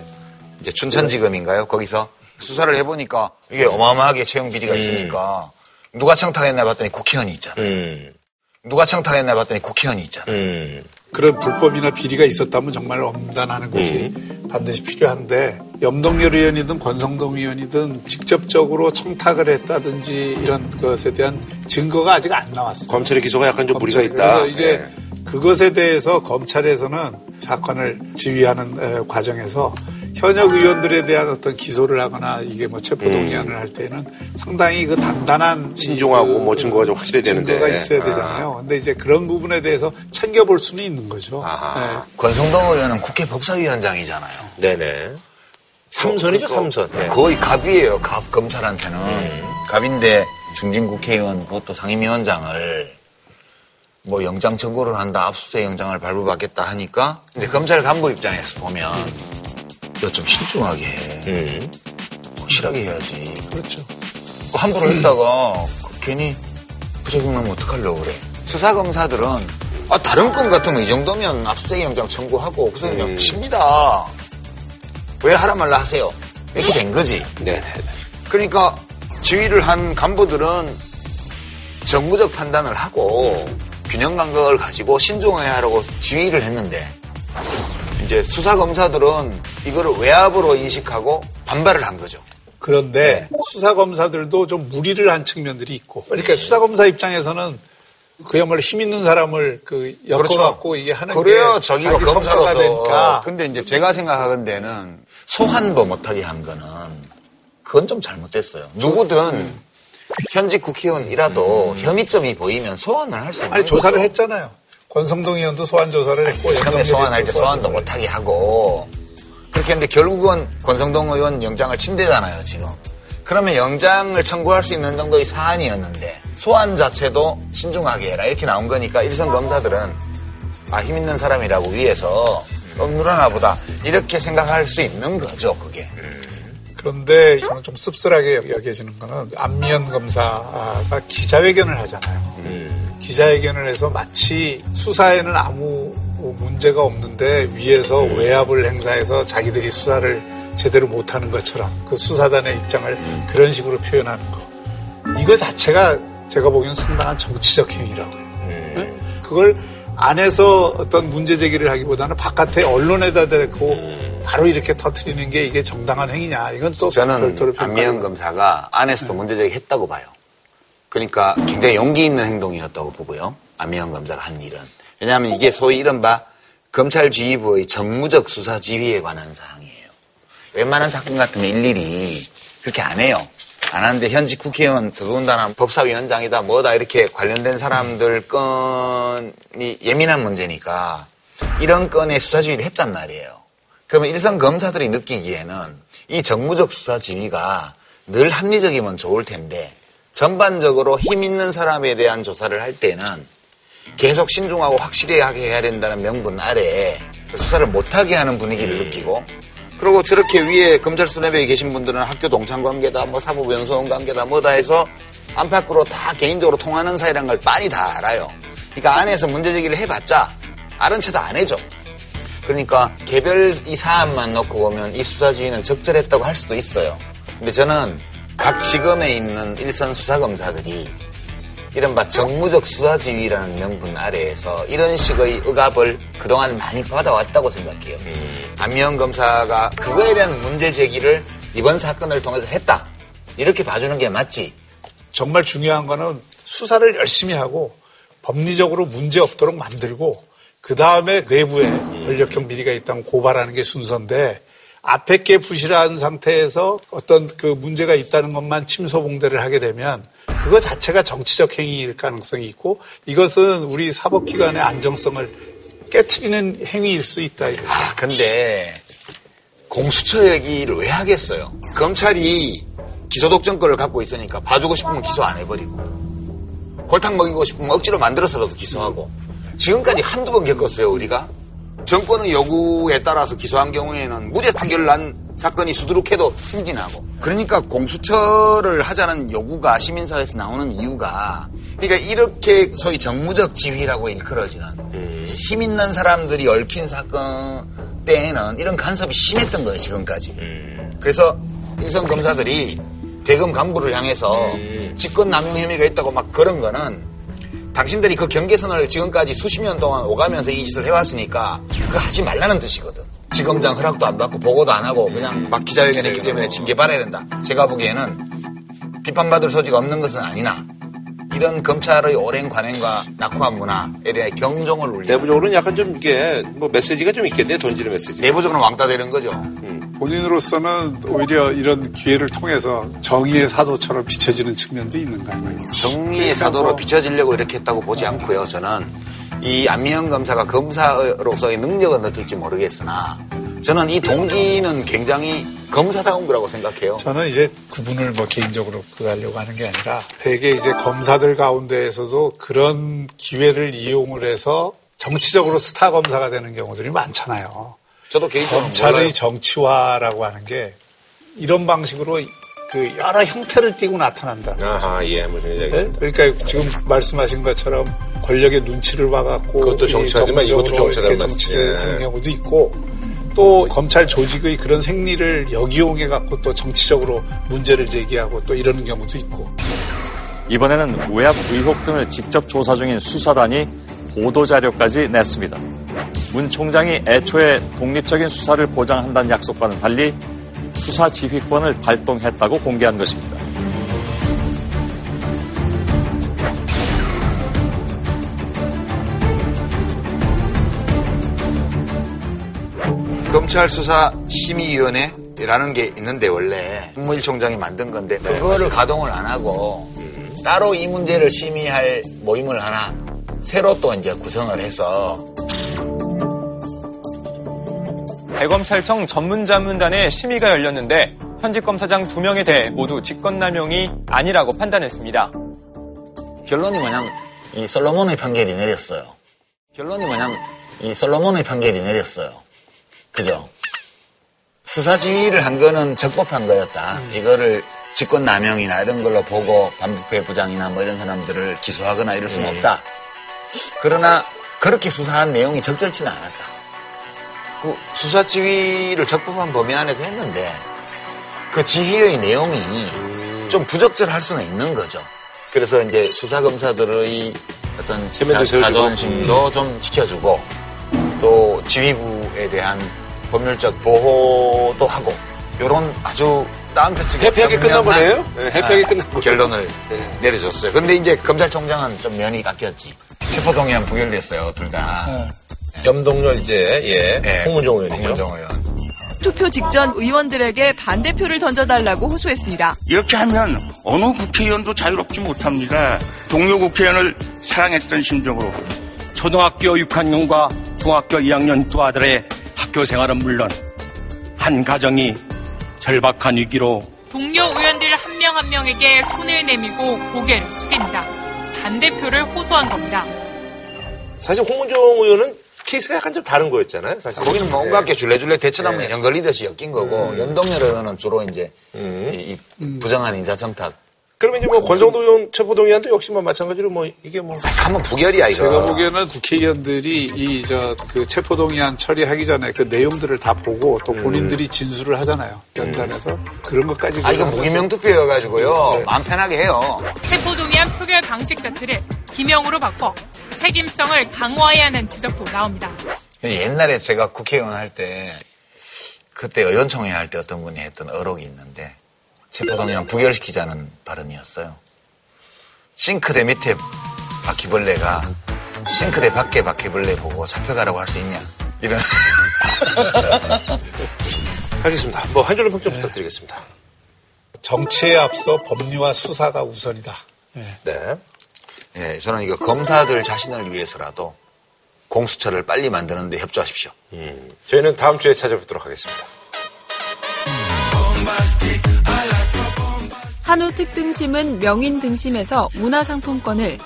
이제 춘천지검인가요? 거기서 수사를 해보니까 이게 어마어마하게 채용 비리가 있으니까 음. 누가 청탁했나 봤더니 국회의원이 있잖아요. 음. 누가 청탁했나 봤더니 국회의원이 있잖아요. 음. 그런 불법이나 비리가 있었다면 정말 엄단하는 것이 음. 반드시 필요한데 염동열 의원이든 권성동 의원이든 직접적으로 청탁을 했다든지 이런 것에 대한 증거가 아직 안 나왔어요. 검찰의 기소가 약간 좀 무리가 있다. 그래서 이제 네. 그것에 대해서 검찰에서는 사건을 지휘하는 과정에서 현역 의원들에 대한 어떤 기소를 하거나 이게 뭐 체포동의안을 음. 할 때는 상당히 그 단단한 신중하고 그 뭐 증거가 좀 확실해야 되는데 증거가 있어야 아. 되잖아요. 근데 이제 그런 부분에 대해서 챙겨볼 수는 있는 거죠. 네. 권성동 의원은 국회 법사위원장이잖아요. 네네. 삼선이죠, 삼선. 네. 거의 갑이에요. 갑 검찰한테는 음. 갑인데 중진 국회의원 그것도 상임위원장을 뭐 영장 청구를 한다, 압수수색 영장을 발부받겠다 하니까 근데 검찰 간부 입장에서 보면. 좀 신중하게 해. 음. 확실하게 해야지. 그렇죠. 함부로 음. 했다가 괜히 부작용 나면 어떡하려고 그래. 수사검사들은 아 다른 건 같으면 이 정도면 압수수색 영장 청구하고 구속 영장 음. 칩니다. 왜 하라 말라 하세요. 이렇게 된 거지. 네네. 그러니까 지휘를 한 간부들은 정무적 판단을 하고 음. 균형 감각을 가지고 신중하게 하라고 지휘를 했는데 이제 수사검사들은 이거를 외압으로 인식하고 반발을 한 거죠. 그런데 네. 수사검사들도 좀 무리를 한 측면들이 있고 그러니까 네. 수사검사 입장에서는 그야말로 힘 있는 사람을 그 엮어갖고 그렇죠. 이게 하는 그래요. 게 자기가 검사가 되니까. 근데 이제 제가 생각하건대는 소환도 못하게 한 거는 그건 좀 잘못됐어요. 누구든 음. 현직 국회의원이라도 음. 혐의점이 보이면 소환을 할 수 있는 아니 조사를 거죠. 했잖아요. 권성동 의원도 소환 조사를 했고 처음에 소환할 때 소환도 못하게 하고 그렇게 했는데 결국은 권성동 의원 영장을 침대잖아요 지금. 그러면 영장을 청구할 수 있는 정도의 사안이었는데 소환 자체도 신중하게 해라 이렇게 나온 거니까 일선 검사들은 아 힘 있는 사람이라고 위에서 억눌하나 보다 이렇게 생각할 수 있는 거죠 그게. 그런데 저는 좀 씁쓸하게 여겨지는 거는 안미연 검사가 기자회견을 하잖아요. 음. 기자회견을 해서 마치 수사에는 아무 문제가 없는데 위에서 음. 외압을 행사해서 자기들이 수사를 제대로 못하는 것처럼 그 수사단의 입장을 음. 그런 식으로 표현하는 거. 이거 자체가 제가 보기엔 상당한 정치적 행위라고요. 음. 그걸 안에서 어떤 문제 제기를 하기보다는 바깥에 언론에다 대고 음. 바로 이렇게 터뜨리는 게 이게 정당한 행위냐. 이건 또 저는 반미연 검사가 안에서도 네. 문제제기했다고 봐요. 그러니까 굉장히 용기 있는 행동이었다고 보고요. 안미연 검사가 한 일은. 왜냐하면 이게 소위 이른바 검찰 지휘부의 정무적 수사 지휘에 관한 사항이에요. 웬만한 사건 같으면 일일이 그렇게 안 해요. 안 하는데 현직 국회의원 더군다나 법사위원장이다 뭐다 이렇게 관련된 사람들 건이 예민한 문제니까 이런 건에 수사지휘를 했단 말이에요. 그러면 일선 검사들이 느끼기에는 이 정무적 수사지휘가 늘 합리적이면 좋을 텐데 전반적으로 힘 있는 사람에 대한 조사를 할 때는 계속 신중하고 확실하게 해야 된다는 명분 아래에 수사를 못하게 하는 분위기를 느끼고 그리고 저렇게 위에 검찰 수뇌부에 계신 분들은 학교 동창 관계다, 뭐 사법연수원 관계다, 뭐다 해서 안팎으로 다 개인적으로 통하는 사이란 걸 빤히 다 알아요. 그러니까 안에서 문제제기를 해봤자 아는 체도 안 해줘. 그러니까 개별 이 사안만 놓고 보면 이 수사지휘는 적절했다고 할 수도 있어요. 근데 저는 각 지검에 있는 일선 수사검사들이 이른바 정무적 수사지휘라는 명분 아래에서 이런 식의 억압을 그동안 많이 받아왔다고 생각해요. 음. 안미연 검사가 그거에 대한 문제 제기를 이번 사건을 통해서 했다. 이렇게 봐주는 게 맞지. 정말 중요한 거는 수사를 열심히 하고 법리적으로 문제 없도록 만들고 그 다음에 내부에 권력형 비리가 있다면 고발하는 게 순서인데 앞에 게 부실한 상태에서 어떤 그 문제가 있다는 것만 침소봉대를 하게 되면 그거 자체가 정치적 행위일 가능성이 있고 이것은 우리 사법기관의 안정성을 깨트리는 행위일 수 있다. 아, 근데 공수처 얘기를 왜 하겠어요? 검찰이 기소독점권을 갖고 있으니까 봐주고 싶으면 기소 안 해버리고 골탕 먹이고 싶으면 억지로 만들어서라도 기소하고 지금까지 한두 번 겪었어요. 우리가 정권의 요구에 따라서 기소한 경우에는 무죄 판결난 사건이 수두룩해도 승진하고 그러니까 공수처를 하자는 요구가 시민사회에서 나오는 이유가 그러니까 이렇게 소위 정무적 지휘라고 일컬어지는 음. 힘 있는 사람들이 얽힌 사건 때에는 이런 간섭이 심했던 거예요. 지금까지. 음. 그래서 일선 검사들이 대검 간부를 향해서 음. 직권남용 혐의가 있다고 막 그런 거는 당신들이 그 경계선을 지금까지 수십 년 동안 오가면서 이 짓을 해왔으니까 그거 하지 말라는 뜻이거든. 지검장 허락도 안 받고 보고도 안 하고 그냥 막 기자회견 했기 때문에 징계 받아야 된다. 제가 보기에는 비판받을 소지가 없는 것은 아니나 이런 검찰의 오랜 관행과 낙후한 문화에 대해 경종을 울린다. 내부적으로는 약간 좀 이게 뭐 메시지가 좀 있겠네. 던지는 메시지. 내부적으로는 왕따 되는 거죠. 음. 본인으로서는 오히려 이런 기회를 통해서 정의의 사도처럼 비춰지는 측면도 있는가요? 정의의 사도로 뭐... 비춰지려고 이렇게 했다고 보지 않고요. 저는 이 안미연 검사가 검사로서의 능력은 어떨지 모르겠으나 저는 이 동기는 굉장히 검사다운 거라고 생각해요. 저는 이제 그분을 뭐 개인적으로 그하려고 하는 게 아니라 되게 이제 검사들 가운데에서도 그런 기회를 이용을 해서 정치적으로 스타 검사가 되는 경우들이 많잖아요. 저도 개인적으로 검찰의 몰라요. 정치화라고 하는 게 이런 방식으로 그 여러 형태를 띠고 나타난다. 아하, 예, 무슨 얘기겠습니다. 네? 그러니까 지금 말씀하신 것처럼 권력의 눈치를 봐갖고 그것도 정치하지만 이것도 정치하는 정치되는 경우도 있고. 또 검찰 조직의 그런 생리를 역이용해 갖고 또 정치적으로 문제를 제기하고 또 이러는 경우도 있고 이번에는 외압 의혹 등을 직접 조사 중인 수사단이 보도자료까지 냈습니다. 문 총장이 애초에 독립적인 수사를 보장한다는 약속과는 달리 수사지휘권을 발동했다고 공개한 것입니다. 검찰수사심의위원회라는 게 있는데 원래 국무일총장이 만든 건데 그거를 가동을 안 하고 따로 이 문제를 심의할 모임을 하나 새로 또 이제 구성을 해서 대검찰청 전문자문단의 심의가 열렸는데 현직 검사장 두 명에 대해 모두 직권남용이 아니라고 판단했습니다. 결론이 뭐냐면 이 솔로몬의 판결이 내렸어요. 결론이 뭐냐면 이 솔로몬의 판결이 내렸어요. 그죠? 수사지휘를 한 거는 적법한 거였다. 음. 이거를 직권남용이나 이런 걸로 보고 반부패 부장이나 뭐 이런 사람들을 기소하거나 이럴 수는 음. 없다. 그러나 그렇게 수사한 내용이 적절치는 않았다. 그 수사지휘를 적법한 범위 안에서 했는데 그 지휘의 내용이 음. 좀 부적절할 수는 있는 거죠. 그래서 이제 수사검사들의 어떤 자, 자존심도 음. 좀 지켜주고 또 지휘부에 대한 법률적 보호도 하고 이런 아주 다운패치가 해피하게 끝난 거네요? 네, 해피하게 아, 끝난 거예요. 결론을 네. 내려줬어요. 근데 이제 검찰총장은 좀 면이 깎였지. 체포동의안 부결됐어요, 둘 다. 네. 염동열제, 예. 네. 홍문종 의원이요. 홍문종 의원. 투표 직전 의원들에게 반대표를 던져달라고 호소했습니다. 이렇게 하면 어느 국회의원도 자유롭지 못합니다. 동료 국회의원을 사랑했던 심정으로 초등학교 육 학년과 중학교 이 학년 두 아들의 학교 생활은 물론 한 가정이 절박한 위기로 동료 의원들 한 명 한 명에게 손을 내밀고 고개를 숙인다. 반대표를 호소한 겁니다. 사실 홍문종 의원은 케이스가 약간 좀 다른 거였잖아요. 사실 거기는 뭔가 네. 줄래줄래 대처나무에 네. 연결리듯이 엮인 거고 음. 염동열 의원은 주로 이제 음. 이, 이 부정한 인사청탁. 그러면 이제 뭐 권성동 의원 체포동의안도 역시 뭐 마찬가지로 뭐 이게 뭐 한번 부결이야 이거. 제가 보기에는 국회의원들이 이 저 그 체포동의안 처리하기 전에 그 내용들을 다 보고 또 본인들이 진술을 하잖아요. 연단에서 음. 그런 것까지. 아 이거 무기명 투표여가지고요. 네. 마음 편하게 해요. 체포동의안 표결 방식 자체를 기명으로 바꿔 책임성을 강화해야 하는 지적도 나옵니다. 옛날에 제가 국회의원 할 때 그때 의원총회 할 때 어떤 분이 했던 어록이 있는데. 체포동의안 부결시키자는 발언이었어요. 싱크대 밑에 바퀴벌레가 싱크대 밖에 바퀴벌레 보고 잡혀가라고 할 수 있냐. 이런. 알겠습니다. 뭐 한 줄로 평점 네. 부탁드리겠습니다. 정치에 앞서 법리와 수사가 우선이다. 네. 네. 네. 저는 이거 검사들 자신을 위해서라도 공수처를 빨리 만드는 데 협조하십시오. 음. 저희는 다음 주에 찾아뵙도록 하겠습니다. 한우 특등심은 명인 등심에서 문화상품권을,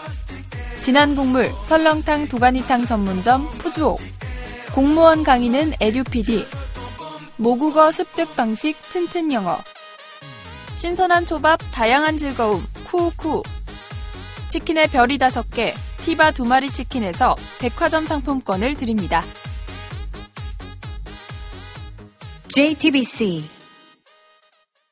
진한 국물 설렁탕 도가니탕 전문점 푸주옥, 공무원 강의는 에듀피디, 모국어 습득 방식 튼튼 영어, 신선한 초밥 다양한 즐거움 쿠우쿠, 치킨의 별이 다섯 개 티바 두 마리 치킨에서 백화점 상품권을 드립니다. 제이티비씨